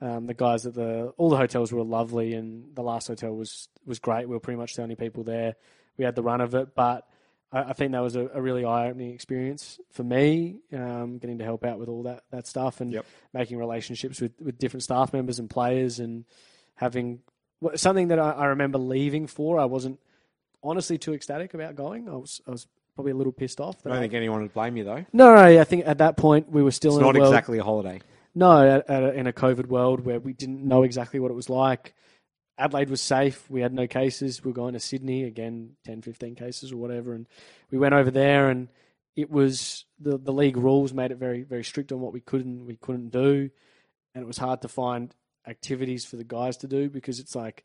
the guys at all the hotels were lovely, and the last hotel was great. We were pretty much the only people there. We had the run of it, but I think that was a really eye-opening experience for me, getting to help out with all that stuff and making relationships with different staff members and players, and having something that I remember leaving for. I wasn't honestly too ecstatic about going. I was probably a little pissed off. I don't think anyone would blame you, though. No, I think at that point we were still in a world... it's not exactly a holiday. No, in a COVID world where we didn't know exactly what it was like. Adelaide was safe. We had no cases. We were going to Sydney, again, 10, 15 cases or whatever. And we went over there, and it was... The league rules made it very, very strict on what we could and we couldn't do. And it was hard to find activities for the guys to do because it's like,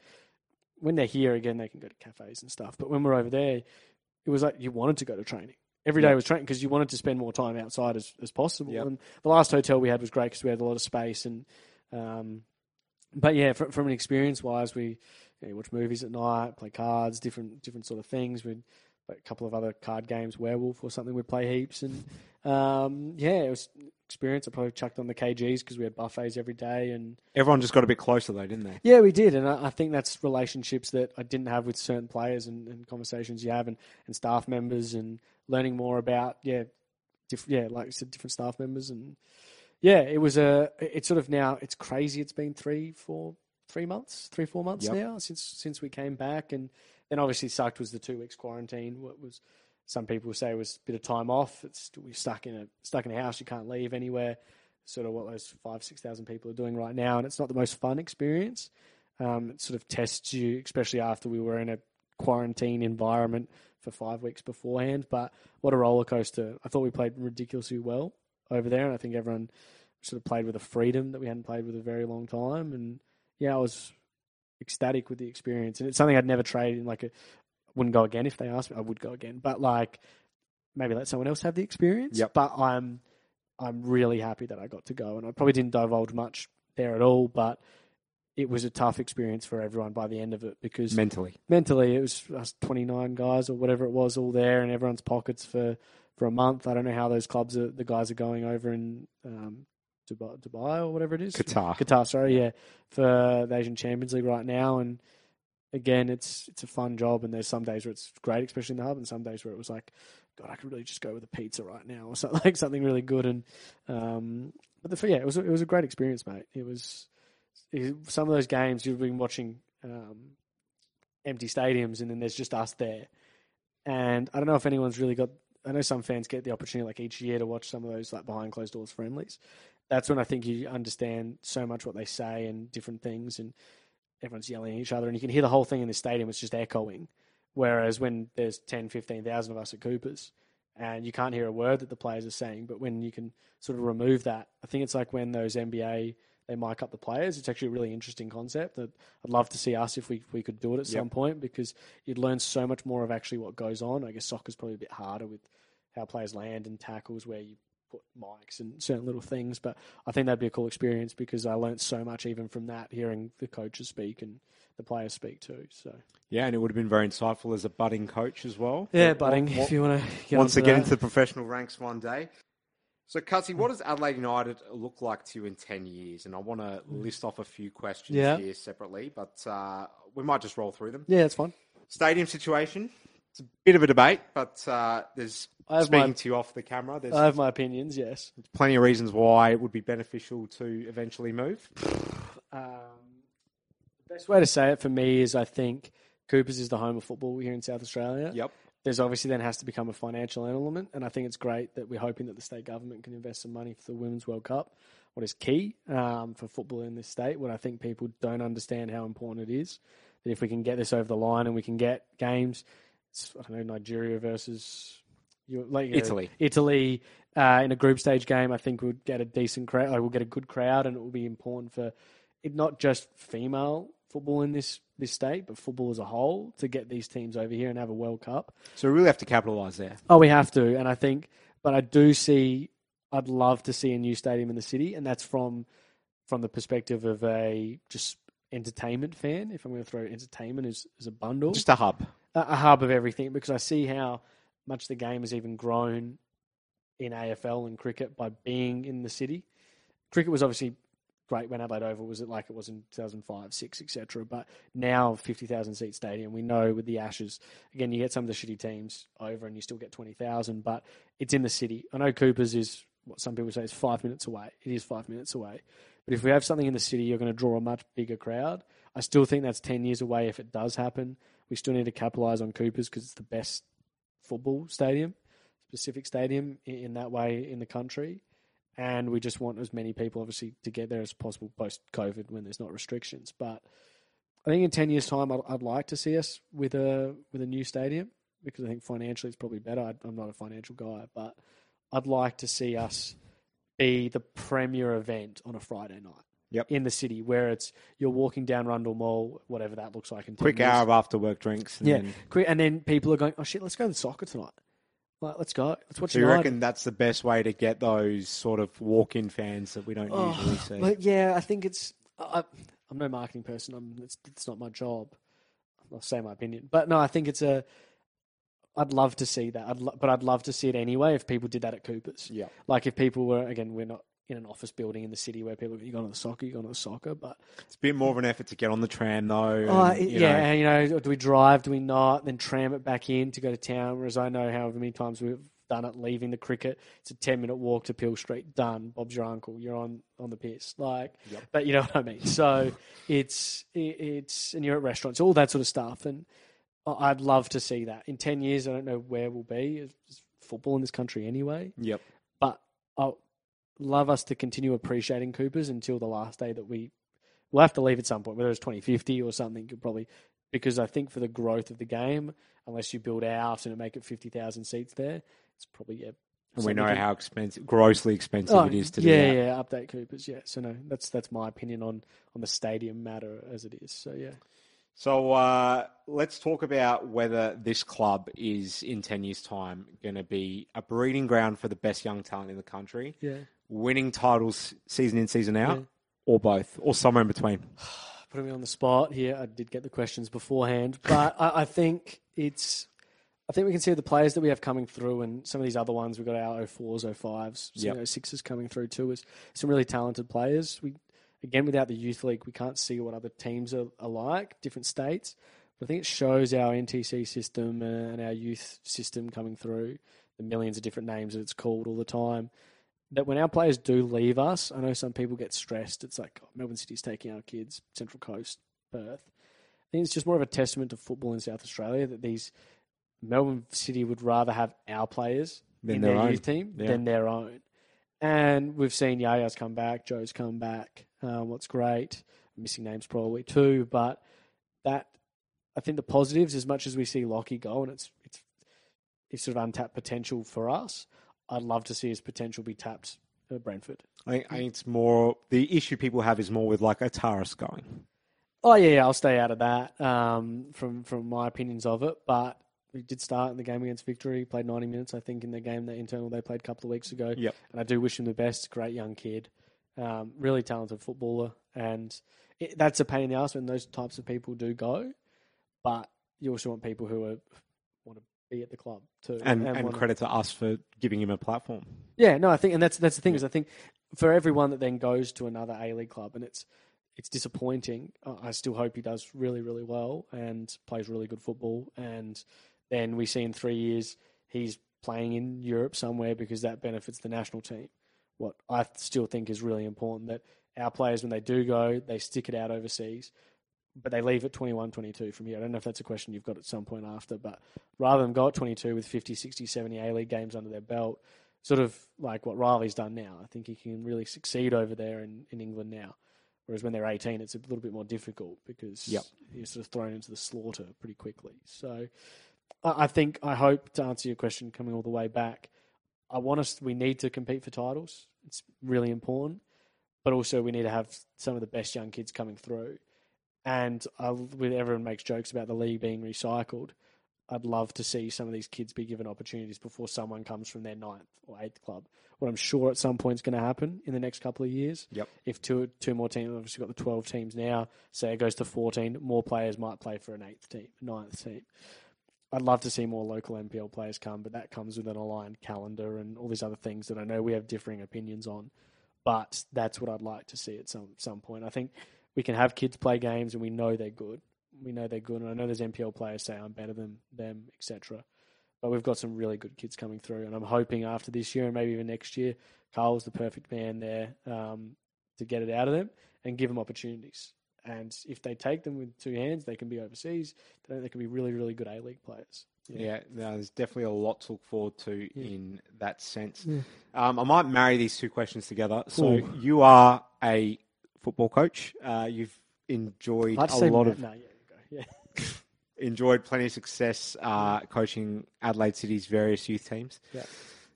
when they're here, again, they can go to cafes and stuff. But when we're over there... it was like you wanted to go to training. Every day was training because you wanted to spend more time outside as possible. Yep. And the last hotel we had was great because we had a lot of space. And but yeah, from an experience wise, we watch movies at night, play cards, different sort of things. We'd play a couple of other card games, Werewolf or something. We'd play heaps, and it was experience. I probably chucked on the kgs because we had buffets every day, and everyone just got a bit closer though, didn't they? Yeah, we did, and I think that's relationships that I didn't have with certain players, and conversations you have, and staff members, and learning more about like I said, different staff members, and yeah, it was it's sort of now it's crazy. It's been 3-4 months yep. now since we came back, and then obviously sucked was the 2 weeks quarantine. What was some people say it was a bit of time off. We're stuck in a house. You can't leave anywhere. Sort of what those 5,000-6,000 people are doing right now, and it's not the most fun experience. It sort of tests you, especially after we were in a quarantine environment for 5 weeks beforehand. But what a roller coaster! I thought we played ridiculously well over there, and I think everyone sort of played with a freedom that we hadn't played with a very long time. And yeah, I was ecstatic with the experience, and it's something I'd never traded in. Wouldn't go again if they asked me. I would go again, but maybe let someone else have the experience. Yep. But I'm really happy that I got to go, and I probably didn't divulge much there at all. But it was a tough experience for everyone by the end of it because mentally, it was us 29 guys or whatever it was, all there, and everyone's pockets for a month. I don't know how those clubs the guys are going over in Dubai or whatever it is, Qatar. Sorry, yeah, for the Asian Champions League right now, and. Again, it's a fun job, and there's some days where it's great, especially in the Hub, and some days where it was like, God, I could really just go with a pizza right now, or something, like something really good. And it was a great experience, mate. It was some of those games you've been watching empty stadiums, and then there's just us there. And I don't know if anyone's really got. I know some fans get the opportunity each year to watch some of those behind closed doors friendlies. That's when I think you understand so much what they say and different things and. Everyone's yelling at each other, and you can hear the whole thing in the stadium. It's just echoing. Whereas when there's 10,000, 15,000 of us at Cooper's, and you can't hear a word that the players are saying, but when you can sort of remove that, I think it's like when those NBA, they mic up the players. It's actually a really interesting concept that I'd love to see us if we could do it at some point, because you'd learn so much more of actually what goes on. I guess soccer's probably a bit harder with how players land and tackles, where you put mics and certain little things, but I think that'd be a cool experience because I learnt so much even from that, hearing the coaches speak and the players speak too. So yeah, and it would have been very insightful as a budding coach as well. Yeah, if you want to get once again into the professional ranks one day. So Cutsy, what does Adelaide United look like to you in 10 years? And I want to list off a few questions here separately, but we might just roll through them. Yeah, that's fine. Stadium situation. It's a bit of a debate, but there's speaking to you off the camera. I have my opinions, yes. There's plenty of reasons why it would be beneficial to eventually move. The best way to say it for me is I think Cooper's is the home of football here in South Australia. Yep. There's obviously then has to become a financial element, and I think it's great that we're hoping that the state government can invest some money for the Women's World Cup. What is key for football in this state, what I think people don't understand how important it is, that if we can get this over the line and we can get games... I don't know, Nigeria versus Italy. Italy in a group stage game, I think we'll get a decent crowd. We'll get a good crowd, and it will be important for it, not just female football in this state, but football as a whole, to get these teams over here and have a World Cup. So we really have to capitalise there. Oh, we have to, and I think. But I do see. I'd love to see a new stadium in the city, and that's from the perspective of a just entertainment fan. If I'm going to throw entertainment as a bundle, just a hub. A hub of everything, because I see how much the game has even grown in AFL and cricket by being in the city. Cricket was obviously great when Adelaide Oval was like it was in 2005, 6, etc. But now 50,000-seat stadium, we know with the Ashes, again, you get some of the shitty teams over and you still get 20,000, but it's in the city. I know Cooper's is what some people say is 5 minutes away. It is 5 minutes away. But if we have something in the city, you're going to draw a much bigger crowd. I still think that's 10 years away if it does happen. We still need to capitalise on Cooper's because it's the best football stadium, specific stadium in that way in the country. And we just want as many people, obviously, to get there as possible post-COVID when there's not restrictions. But I think in 10 years' time, I'd like to see us with a new stadium because I think financially it's probably better. I'm not a financial guy, but I'd like to see us be the premier event on a Friday night. Yep. In the city, where it's you're walking down Rundle Mall, whatever that looks like. In quick hour of after work drinks. And then people are going, oh shit, let's go to the soccer tonight. Like, let's go. Let's watch. So you reckon that's the best way to get those sort of walk-in fans that we don't usually see? But yeah, I think it's. I'm no marketing person. It's not my job. I'll say my opinion, but no, I think it's a. I'd love to see that, but I'd love to see it anyway if people did that at Cooper's. Yeah, like if people were we're not in an office building in the city where people you go to the soccer, but it's a bit more of an effort to get on the tram though. Do we drive? Do we not? Then tram it back in to go to town. Whereas I know however many times we've done it leaving the cricket, it's a 10-minute walk to Peel Street. Done. Bob's your uncle. You're on the piss. But you know what I mean. So it's and you're at restaurants, all that sort of stuff, and I'd love to see that. In 10 years, I don't know where we'll be. It's football in this country anyway. Yep. But I'll love us to continue appreciating Coopers until the last day that we'll have to leave at some point, whether it's 2050 or something, because I think for the growth of the game, unless you build out and make it 50,000 seats there, it's probably, and we know how grossly expensive it is to do that. Yeah, update Coopers, yeah. So no, that's my opinion on the stadium matter as it is. So yeah. So let's talk about whether this club is, in 10 years' time, going to be a breeding ground for the best young talent in the country, winning titles season in, season out, or both, or somewhere in between. Putting me on the spot here. I did get the questions beforehand, but I think it's... I think we can see the players that we have coming through and some of these other ones. We've got our 04s, 05s, 06s coming through too. Is some really talented players. Again, without the youth league, we can't see what other teams are like, different states. But I think it shows our NTC system and our youth system coming through, the millions of different names that it's called all the time, that when our players do leave us, I know some people get stressed. It's like Melbourne City's taking our kids, Central Coast, Perth. I think it's just more of a testament to football in South Australia that these Melbourne City would rather have our players in their youth team than their own. And we've seen Yaya's come back, Joe's come back. What's great, missing names probably too, but that I think the positives, as much as we see Lockie go and it's sort of untapped potential for us, I'd love to see his potential be tapped at Brentford. I think it's more the issue people have is more with like Ataris going. Oh yeah, I'll stay out of that from my opinions of it, but we did start in the game against Victory, played 90 minutes I think in the game that internal they played a couple of weeks ago, and I do wish him the best, great young kid. Really talented footballer, and that's a pain in the ass when those types of people do go. But you also want people who want to be at the club too, and credit to us for giving him a platform. Yeah, no, I think, and that's the thing is I think for everyone that then goes to another A-League club, and it's disappointing. I still hope he does really, really well and plays really good football, and then we see in 3 years he's playing in Europe somewhere because that benefits the national team. What I still think is really important, that our players, when they do go, they stick it out overseas, but they leave at 21, 22 from here. I don't know if that's a question you've got at some point after, but rather than go at 22 with 50, 60, 70 A-League games under their belt, sort of like what Riley's done now, I think he can really succeed over there in England now. Whereas when they're 18, it's a little bit more difficult because you're sort of thrown into the slaughter pretty quickly. So I hope to answer your question coming all the way back, we need to compete for titles. It's really important. But also we need to have some of the best young kids coming through. And everyone makes jokes about the league being recycled. I'd love to see some of these kids be given opportunities before someone comes from their 9th or 8th club. What I'm sure at some point is going to happen in the next couple of years. Yep. If two more teams, obviously got the 12 teams now, say it goes to 14, more players might play for an 8th team, 9th team. I'd love to see more local NPL players come, but that comes with an aligned calendar and all these other things that I know we have differing opinions on. But that's what I'd like to see at some point. I think we can have kids play games and we know they're good. And I know there's NPL players say I'm better than them, etc. But we've got some really good kids coming through, and I'm hoping after this year and maybe even next year, Carl's the perfect man there to get it out of them and give them opportunities. And if they take them with two hands, they can be overseas. They can be really, really good A-League players. Yeah, there's definitely a lot to look forward to in that sense. Yeah. I might marry these two questions together. So you are a football coach. You've enjoyed enjoyed plenty of success coaching Adelaide City's various youth teams. Yeah.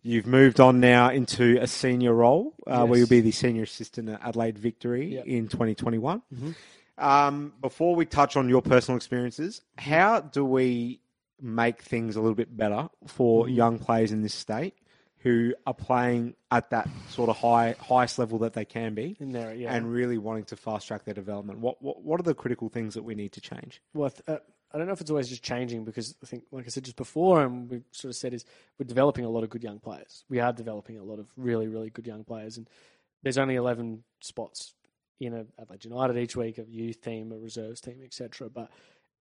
You've moved on now into a senior role where you'll be the senior assistant at Adelaide Victory in 2021. Before we touch on your personal experiences, how do we make things a little bit better for young players in this state who are playing at that sort of highest level that they can be in there, and really wanting to fast-track their development? What are the critical things that we need to change? Well, I don't know if it's always just changing, because I think, like I said just before, and we sort of said, is we're developing a lot of good young players. We are developing a lot of really, really good young players, and there's only 11 spots in Adelaide United each week, a youth team, a reserves team, etc. But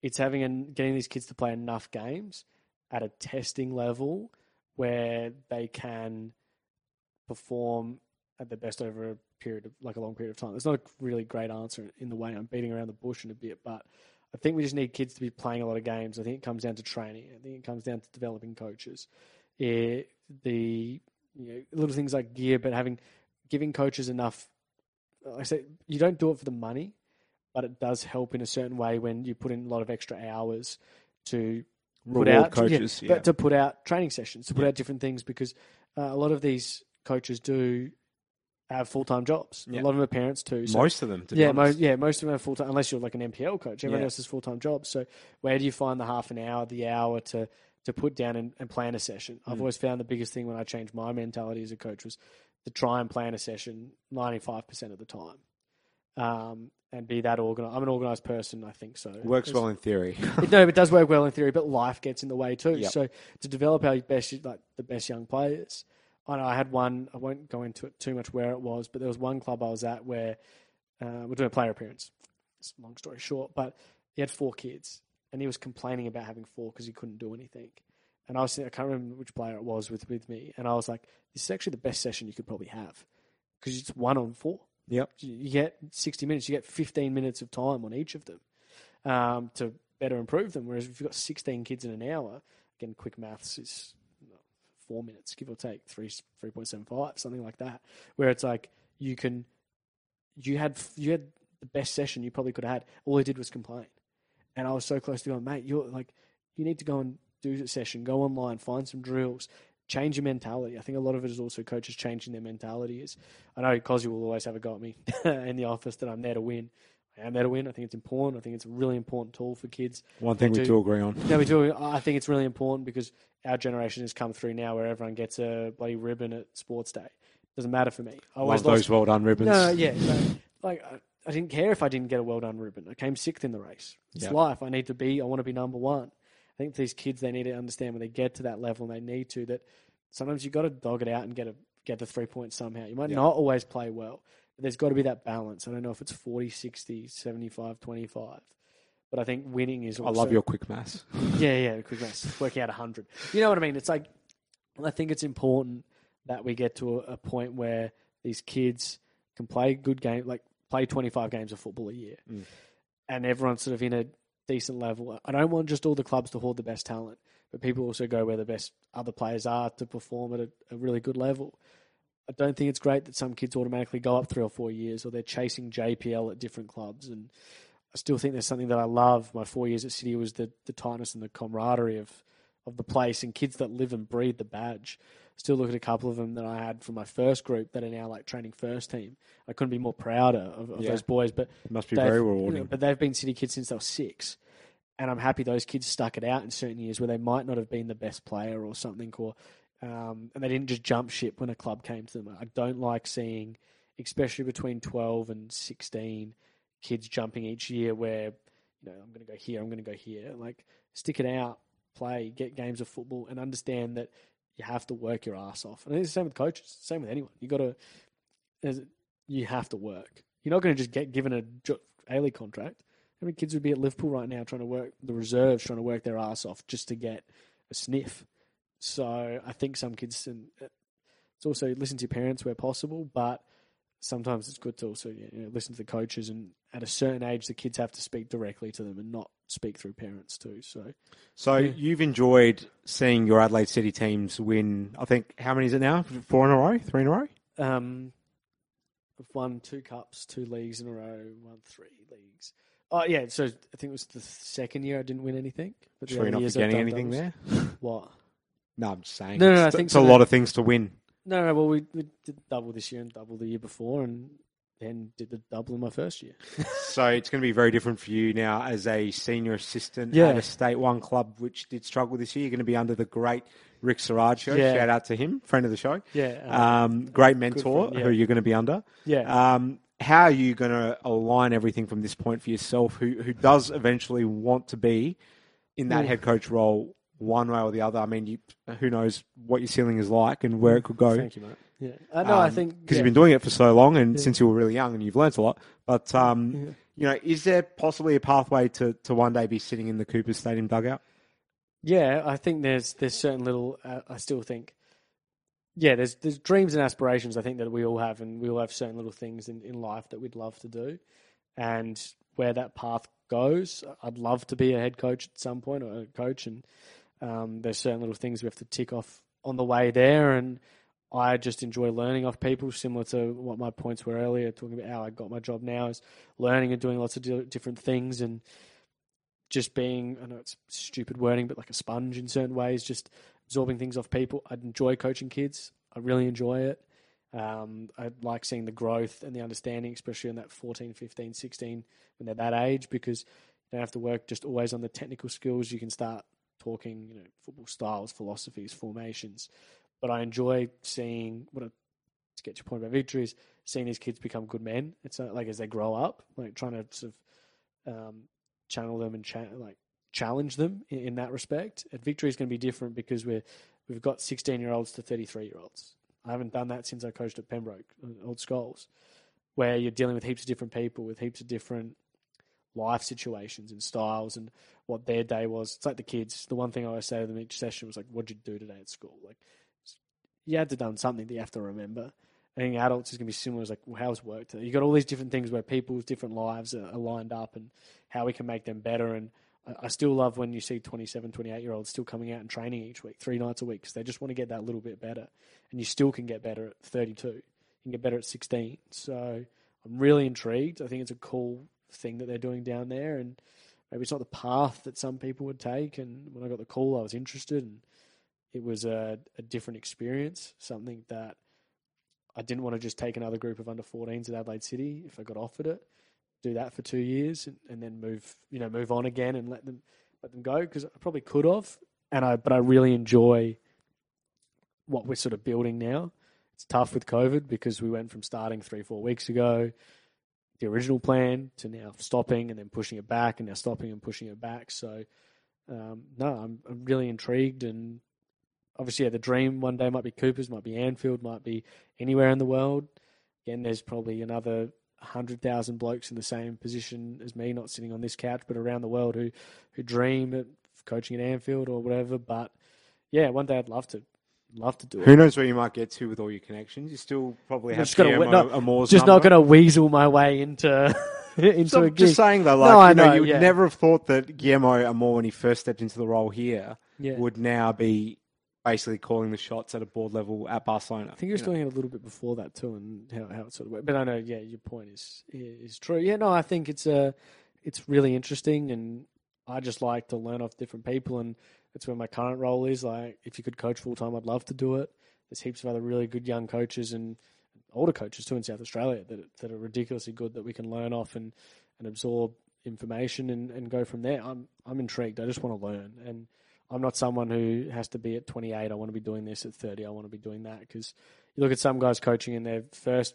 it's having and getting these kids to play enough games at a testing level where they can perform at their best over a period of, like, a long period of time. It's not a really great answer in the way I'm beating around the bush in a bit, but I think we just need kids to be playing a lot of games. I think it comes down to training. I think it comes down to developing coaches. Little things like gear, but giving coaches enough. Like I say, you don't do it for the money, but it does help in a certain way when you put in a lot of extra hours to to put out training sessions, to put out different things, because a lot of these coaches do have full-time jobs. Yeah. A lot of them are parents too. So, most of them, most of them have full-time, unless you're like an NPL coach. Everyone else has full-time jobs. So where do you find the half an hour, the hour to put down and plan a session? I've always found the biggest thing when I changed my mentality as a coach was to try and plan a session 95% of the time. And be that organized. I'm an organized person, I think so. Works well in theory. It does work well in theory, but life gets in the way too. Yep. So to develop our the best young players, I know I had one. I won't go into it too much where it was, but there was one club I was at where we're doing a player appearance. It's a long story short, but he had 4 kids, and he was complaining about having 4 because he couldn't do anything. And I was I can't remember which player it was with me, and I was like, "This is actually the best session you could probably have, because it's 1 on 4." Yep. You get 60 minutes, you get 15 minutes of time on each of them to better improve them. Whereas if you've got 16 kids in an hour, again, quick maths is 4 minutes, give or take, 3.75, something like that, where it's like you had the best session you probably could have had. All he did was complain. And I was so close to going, mate, you need to go and do a session, go online, find some drills. Change your mentality. I think a lot of it is also coaches changing their mentality. I know Cosy will always have a go at me in the office that I'm there to win. I am there to win. I think it's important. I think it's a really important tool for kids. One thing we do agree on. Yeah, we do. I think it's really important because our generation has come through now where everyone gets a bloody ribbon at sports day. It doesn't matter for me. I always love those well done ribbons. No, yeah. I didn't care if I didn't get a well done ribbon. I came 6th in the race. It's life. I want to be number one. I think these kids, they need to understand when they get to that level, and they need to, that sometimes you've got to dog it out and get the 3 points somehow. You might not always play well, but there's got to be that balance. I don't know if it's 40, 60, 75, 25, but I think winning is also... I love your quick maths. Quick maths, working out 100. You know what I mean? It's like, I think it's important that we get to a point where these kids can play good game, like play 25 games of football a year, and everyone's sort of in a decent level. I don't want just all the clubs to hoard the best talent, but people also go where the best other players are to perform at a really good level. I don't think it's great that some kids automatically go up 3 or 4 years, or they're chasing JPL at different clubs. And I still think there's something that I love. My 4 years at City was the tightness and the camaraderie of the place, and kids that live and breathe the badge. I still look at a couple of them that I had from my first group that are now like training first team. I couldn't be more prouder of those boys, but it must be very rewarding. But they've been City kids since they were 6, and I'm happy those kids stuck it out in certain years where they might not have been the best player or something, and they didn't just jump ship when a club came to them. I don't like seeing, especially between 12 and 16, kids jumping each year where I'm going to go here, I'm going to go here. Like, stick it out, play, get games of football, and understand that you have to work your ass off. And it's the same with coaches, same with anyone. You have to work. You're not going to just get given a A-League contract. How many kids would be at Liverpool right now trying to work the reserves, trying to work their ass off just to get a sniff? So I think some kids, and it's also listen to your parents where possible, but sometimes it's good to also listen to the coaches. And at a certain age, the kids have to speak directly to them and not speak through parents too. So you've enjoyed seeing your Adelaide City teams win, I think, how many is it now? 4 in a row? 3 in a row? I've won 2 cups, 2 leagues in a row, won 3 leagues. Oh, yeah, so I think it was the second year I didn't win anything. But sure, you're not forgetting anything there? What? No, I'm just saying. No, I think it's a lot of things to win. No, well, we did double this year and double the year before, and and did the double in my first year. So it's going to be very different for you now as a senior assistant at a State One club, which did struggle this year. You're going to be under the great Rick Saracho. Yeah. Shout out to him, friend of the show. Yeah. Great mentor who you're going to be under. Yeah. How are you going to align everything from this point for yourself, who does eventually want to be in that head coach role one way or the other? I mean, who knows what your ceiling is like and where it could go. Thank you, mate. Yeah, no, I think because you've been doing it for so long, and since you were really young, and you've learnt a lot. But you know, is there possibly a pathway to one day be sitting in the Cooper's Stadium dugout? Yeah, I think there's certain little. I still think, there's dreams and aspirations. I think that we all have, and we all have certain little things in life that we'd love to do, and where that path goes, I'd love to be a head coach at some point or a coach, and there's certain little things we have to tick off on the way there, and I just enjoy learning off people, similar to what my points were earlier, talking about how I got my job now is learning and doing lots of different things and just being, I know it's stupid wording, but like a sponge in certain ways, just absorbing things off people. I enjoy coaching kids. I really enjoy it. I like seeing the growth and the understanding, especially in that 14, 15, 16, when they're that age, because you don't have to work just always on the technical skills. You can start talking, you know, football styles, philosophies, formations. But I enjoy seeing, to get your point about victory, is seeing these kids become good men. It's like as they grow up, like trying to sort of channel them and challenge them in that respect. And victory is going to be different because we've got 16-year-olds to 33-year-olds. I haven't done that since I coached at Pembroke, Old Sculls, where you're dealing with heaps of different people, with heaps of different life situations and styles and what their day was. It's like the kids. The one thing I always say to them each session was like, what'd you do today at school? Like, you had to have done something that you have to remember. I think adults is going to be similar. It's like, well, how's work today? You've got all these different things where people's different lives are lined up and how we can make them better. And I still love when you see 27, 28-year-olds still coming out and training each week, 3 nights a week, because they just want to get that little bit better. And you still can get better at 32. You can get better at 16. So I'm really intrigued. I think it's a cool thing that they're doing down there. And maybe it's not the path that some people would take. And when I got the call, I was interested and it was a different experience, something that I didn't want to just take another group of under 14s at Adelaide City if I got offered it, do that for 2 years and then move on again and let them go, because I probably could have. But I really enjoy what we're sort of building now. It's tough with COVID because we went from starting 3-4 weeks ago, the original plan, to now stopping and then pushing it back and now stopping and pushing it back. So I'm really intrigued and. Obviously, the dream one day might be Cooper's, might be Anfield, might be anywhere in the world. Again, there's probably another 100,000 blokes in the same position as me, not sitting on this couch, but around the world who dream of coaching at Anfield or whatever. But yeah, one day I'd love to do it. Who knows where you might get to with all your connections? You still probably have a Moore's just number. Not going to weasel my way into. So I'm just saying though, like, you would never have thought that Guillermo Amor, when he first stepped into the role here, would now be basically calling the shots at a board level at Barcelona. I think he was doing it a little bit before that too, and how it sort of worked. But I know, your point is true. Yeah, no, I think it's really interesting, and I just like to learn off different people, and that's where my current role is. Like, if you could coach full time, I'd love to do it. There's heaps of other really good young coaches and older coaches too in South Australia that are ridiculously good that we can learn off and absorb information and go from there. I'm intrigued. I just want to learn, and I'm not someone who has to be at 28. I want to be doing this at 30. I want to be doing that, because you look at some guys coaching in their first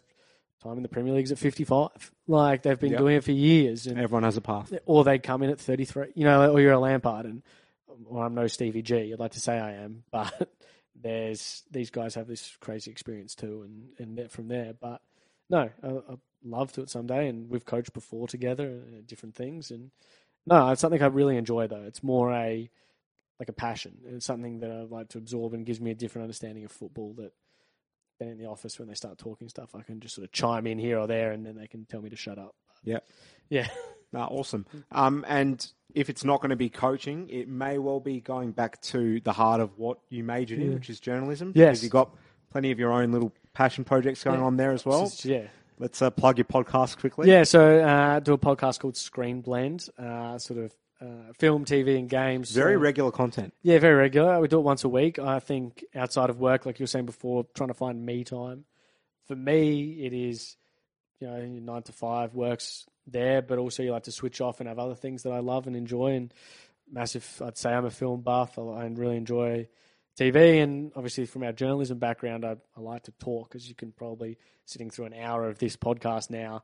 time in the Premier League's at 55. Like, they've been doing it for years. And everyone has a path. Or they come in at 33, or you're a Lampard. Or I'm no Stevie G. I'd like to say I am. But these guys have this crazy experience too, and from there. But no, I'd love to it someday. And we've coached before together and different things. And no, it's something I really enjoy though. It's more like a passion. It's something that I like to absorb and gives me a different understanding of football that then in the office when they start talking stuff, I can just sort of chime in here or there and then they can tell me to shut up. Yeah. Yeah. No, awesome. And if it's not going to be coaching, it may well be going back to the heart of what you majored in, which is journalism. Yes. Because you've got plenty of your own little passion projects going on there as well. Yeah. Let's plug your podcast quickly. Yeah. So I do a podcast called Screen Blend, sort of, film, TV and games. Very regular content. Yeah, very regular. We do it once a week. I think outside of work, like you were saying before, trying to find me time. For me, it is you know, 9 to 5 works there, but also you like to switch off and have other things that I love and enjoy. And massive, I'd say I'm a film buff. I really enjoy TV, and obviously from our journalism background, I like to talk, as you can probably, sitting through an hour of this podcast now,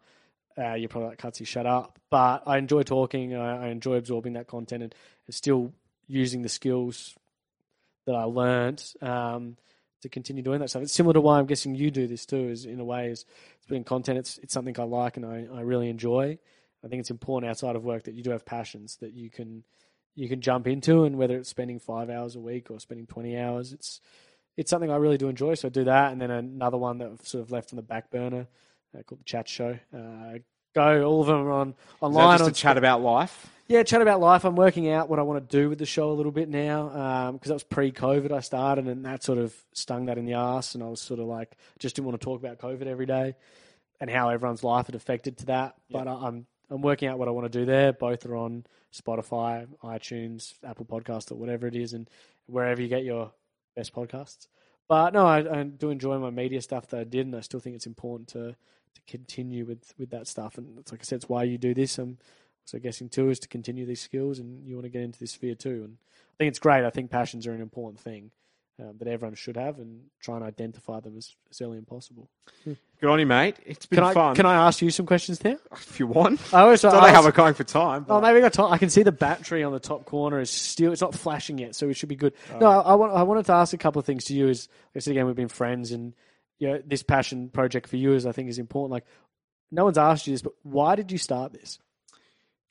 you're probably like, Cutsy, shut up. But I enjoy talking. I enjoy absorbing that content and still using the skills that I learned to continue doing that stuff. It's similar to why I'm guessing you do this too, is in a way is it's putting content. It's something I like and I really enjoy. I think it's important outside of work that you do have passions that you can jump into, and whether it's spending 5 hours a week or spending 20 hours, it's something I really do enjoy. So I do that. And then another one that I've sort of left on the back burner called The Chat Show. Go, all of them are online. Is that just to chat about life? Yeah, chat about life. I'm working out what I want to do with the show a little bit now, because that was pre-COVID I started, and that sort of stung that in the ass. And I was sort of like, just didn't want to talk about COVID every day and how everyone's life had affected to that. But yeah. I'm working out what I want to do there. Both are on Spotify, iTunes, Apple Podcasts, or whatever it is, and wherever you get your best podcasts. But no, I do enjoy my media stuff that I did, and I still think it's important to continue with that stuff. And it's like I said, it's why you do this. I'm also guessing too, is to continue these skills, and you want to get into this sphere too. And I think it's great. I think passions are an important thing that everyone should have, and try and identify them as early as possible. Good on you, mate. It's been fun. Can I ask you some questions there? If you want. I don't know how we're going for time. But... Oh, maybe we got time. I can see the battery on the top corner is still, it's not flashing yet, so it should be good. Right. No, I wanted to ask a couple of things to you. Is, like I said, again, we've been friends, and you know, this passion project for you I think is important. Like, no one's asked you this, but why did you start this?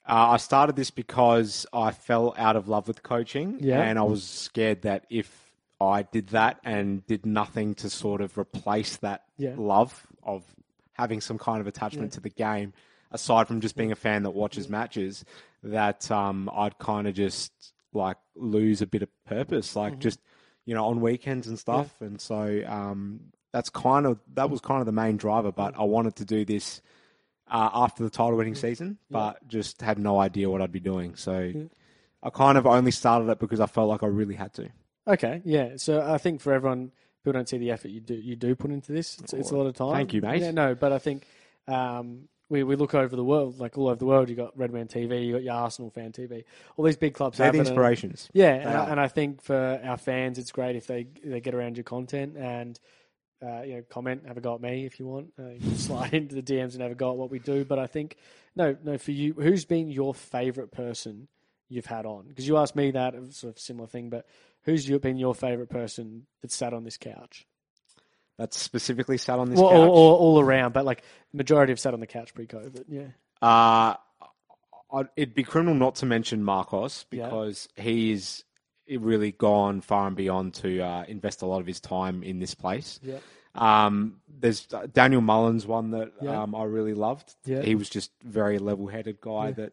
I started this because I fell out of love with coaching, and I was scared that if I did that and did nothing to sort of replace that love of having some kind of attachment to the game, aside from just being a fan that watches matches, that I'd kind of just like lose a bit of purpose, like just, you know, on weekends and stuff. Yeah. And so that was kind of the main driver, but I wanted to do this after the title winning season, but just had no idea what I'd be doing. So I kind of only started it because I felt like I really had to. Okay, yeah. So I think for everyone, people don't see the effort you do put into this. It's a lot of time. Thank you, mate. Yeah, no, but I think we look over the world, like all over the world. You got Redman TV, you got your Arsenal Fan TV. All these big clubs have the inspirations. And I think for our fans, it's great if they get around your content and you know, comment, have a go at me if you want. You can slide into the DMs and have a go at what we do. But I think no, for you, who's been your favourite person you've had on? Because you asked me that, sort of similar thing, but who's been your favourite person that sat on this couch? That's specifically sat on this couch? Or all around, but like majority have sat on the couch pre-COVID, it'd be criminal not to mention Marcos, because he is really gone far and beyond to invest a lot of his time in this place. Yeah. There's Daniel Mullin's one that I really loved. Yeah. He was just a very level-headed guy that...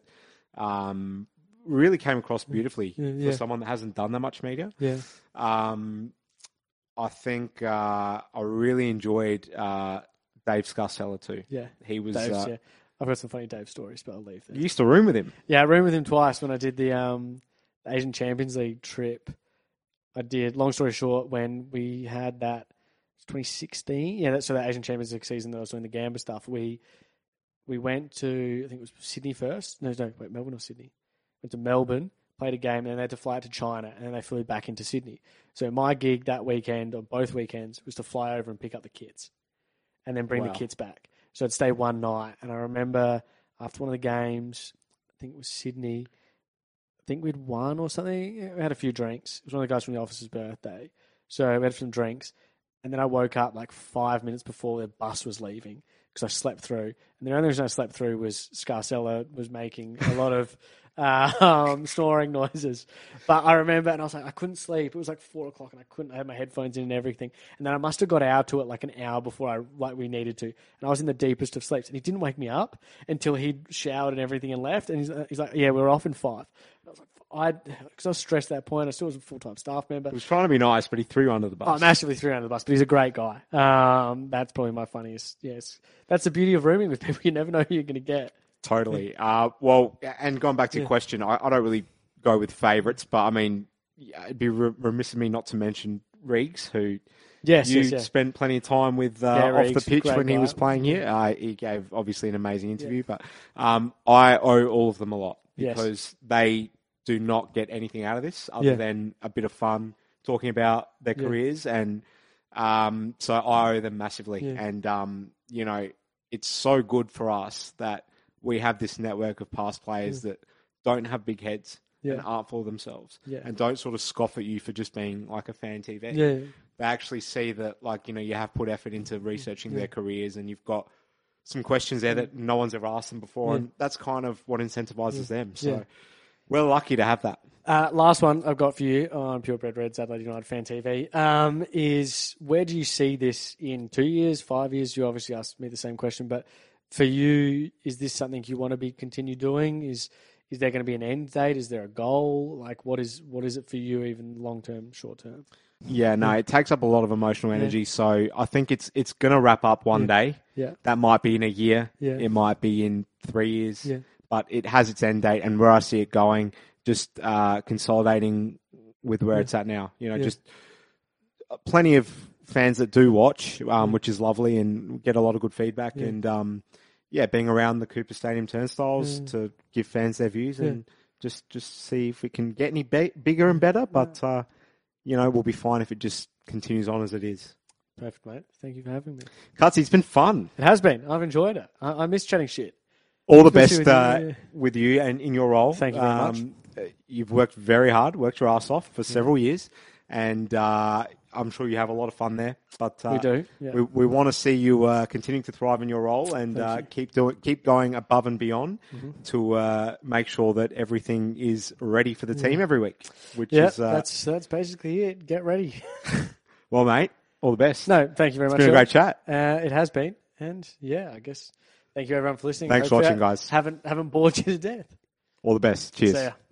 really came across beautifully for someone that hasn't done that much media. Yeah. I think I really enjoyed Dave Scarcella too. Yeah. He was... I've got some funny Dave stories, but I'll leave that. You used to room with him. Yeah, I roomed with him twice when I did the Asian Champions League trip. I did, long story short, when we had that 2016. Yeah, so that Asian Champions League season that I was doing the Gamba stuff, we went to, I think it was Sydney first. No, Melbourne or Sydney. Went to Melbourne, played a game, and then they had to fly out to China, and then they flew back into Sydney. So my gig that weekend, on both weekends, was to fly over and pick up the kids and then bring the kids back. So I'd stay one night. And I remember after one of the games, I think it was Sydney, I think we'd won or something. We had a few drinks. It was one of the guys from the office's birthday. So we had some drinks. And then I woke up like 5 minutes before the bus was leaving, because I slept through. And the only reason I slept through was Scarcella was making a lot of... snoring noises. But I remember, and I was like, I couldn't sleep. It was like 4:00 and I had my headphones in and everything. And then I must have got out to it like an hour before we needed to. And I was in the deepest of sleeps, and he didn't wake me up until he'd showered and everything and left. And he's like, yeah, we're off in 5. And I was like, because I was stressed at that point. I still was a full-time staff member. He was trying to be nice, but he threw you under the bus. Oh, massively threw you under the bus, but he's a great guy. That's probably my funniest. Yes. That's the beauty of rooming with people. You never know who you're going to get. Totally. Well, and going back to your question, I don't really go with favourites, but I mean, it'd be remiss of me not to mention Riggs, who Yes, you spent plenty of time with off the pitch when he was playing here. He gave obviously an amazing interview, but I owe all of them a lot because they do not get anything out of this other than a bit of fun talking about their careers, and so I owe them massively. And you know, it's so good for us that we have this network of past players that don't have big heads. And art for themselves, and don't sort of scoff at you for just being like a fan TV. They actually see that, like, you know, you have put effort into researching their careers, and you've got some questions there that no one's ever asked them before, and that's kind of what incentivizes them. So we're lucky to have that. Last one I've got for you on Pure Bred Reds Adelaide United Fan TV is, where do you see this in 2 years, 5 years? You obviously asked me the same question, but for you, is this something you want to be continue doing? Is there going to be an end date? Is there a goal? Like, what is it for you, even long-term, short-term? Yeah, no, it takes up a lot of emotional energy. So I think it's going to wrap up one day. That might be in a year. It might be in 3 years. But it has its end date, and where I see it going, just consolidating with where it's at now. You know, just plenty of fans that do watch, which is lovely, and get a lot of good feedback. And being around the Cooper Stadium turnstiles to give fans their views and just see if we can get any bigger and better. But, you know, we'll be fine if it just continues on as it is. Perfect, mate. Thank you for having me. Cutsy, it's been fun. It has been. I've enjoyed it. I miss chatting shit. All the best with you and in your role. Thank you very much. You've worked very hard, worked your ass off for several years, and I'm sure you have a lot of fun there, but we do. Yeah. We want to see you continuing to thrive in your role and keep going above and beyond to make sure that everything is ready for the team every week. Which is that's basically it. Get ready. Well, mate, all the best. No, thank you very much. It's been a great chat. It has been, and I guess thank you everyone for listening. Thanks for watching, guys. Haven't bored you to death. All the best. Cheers. See ya.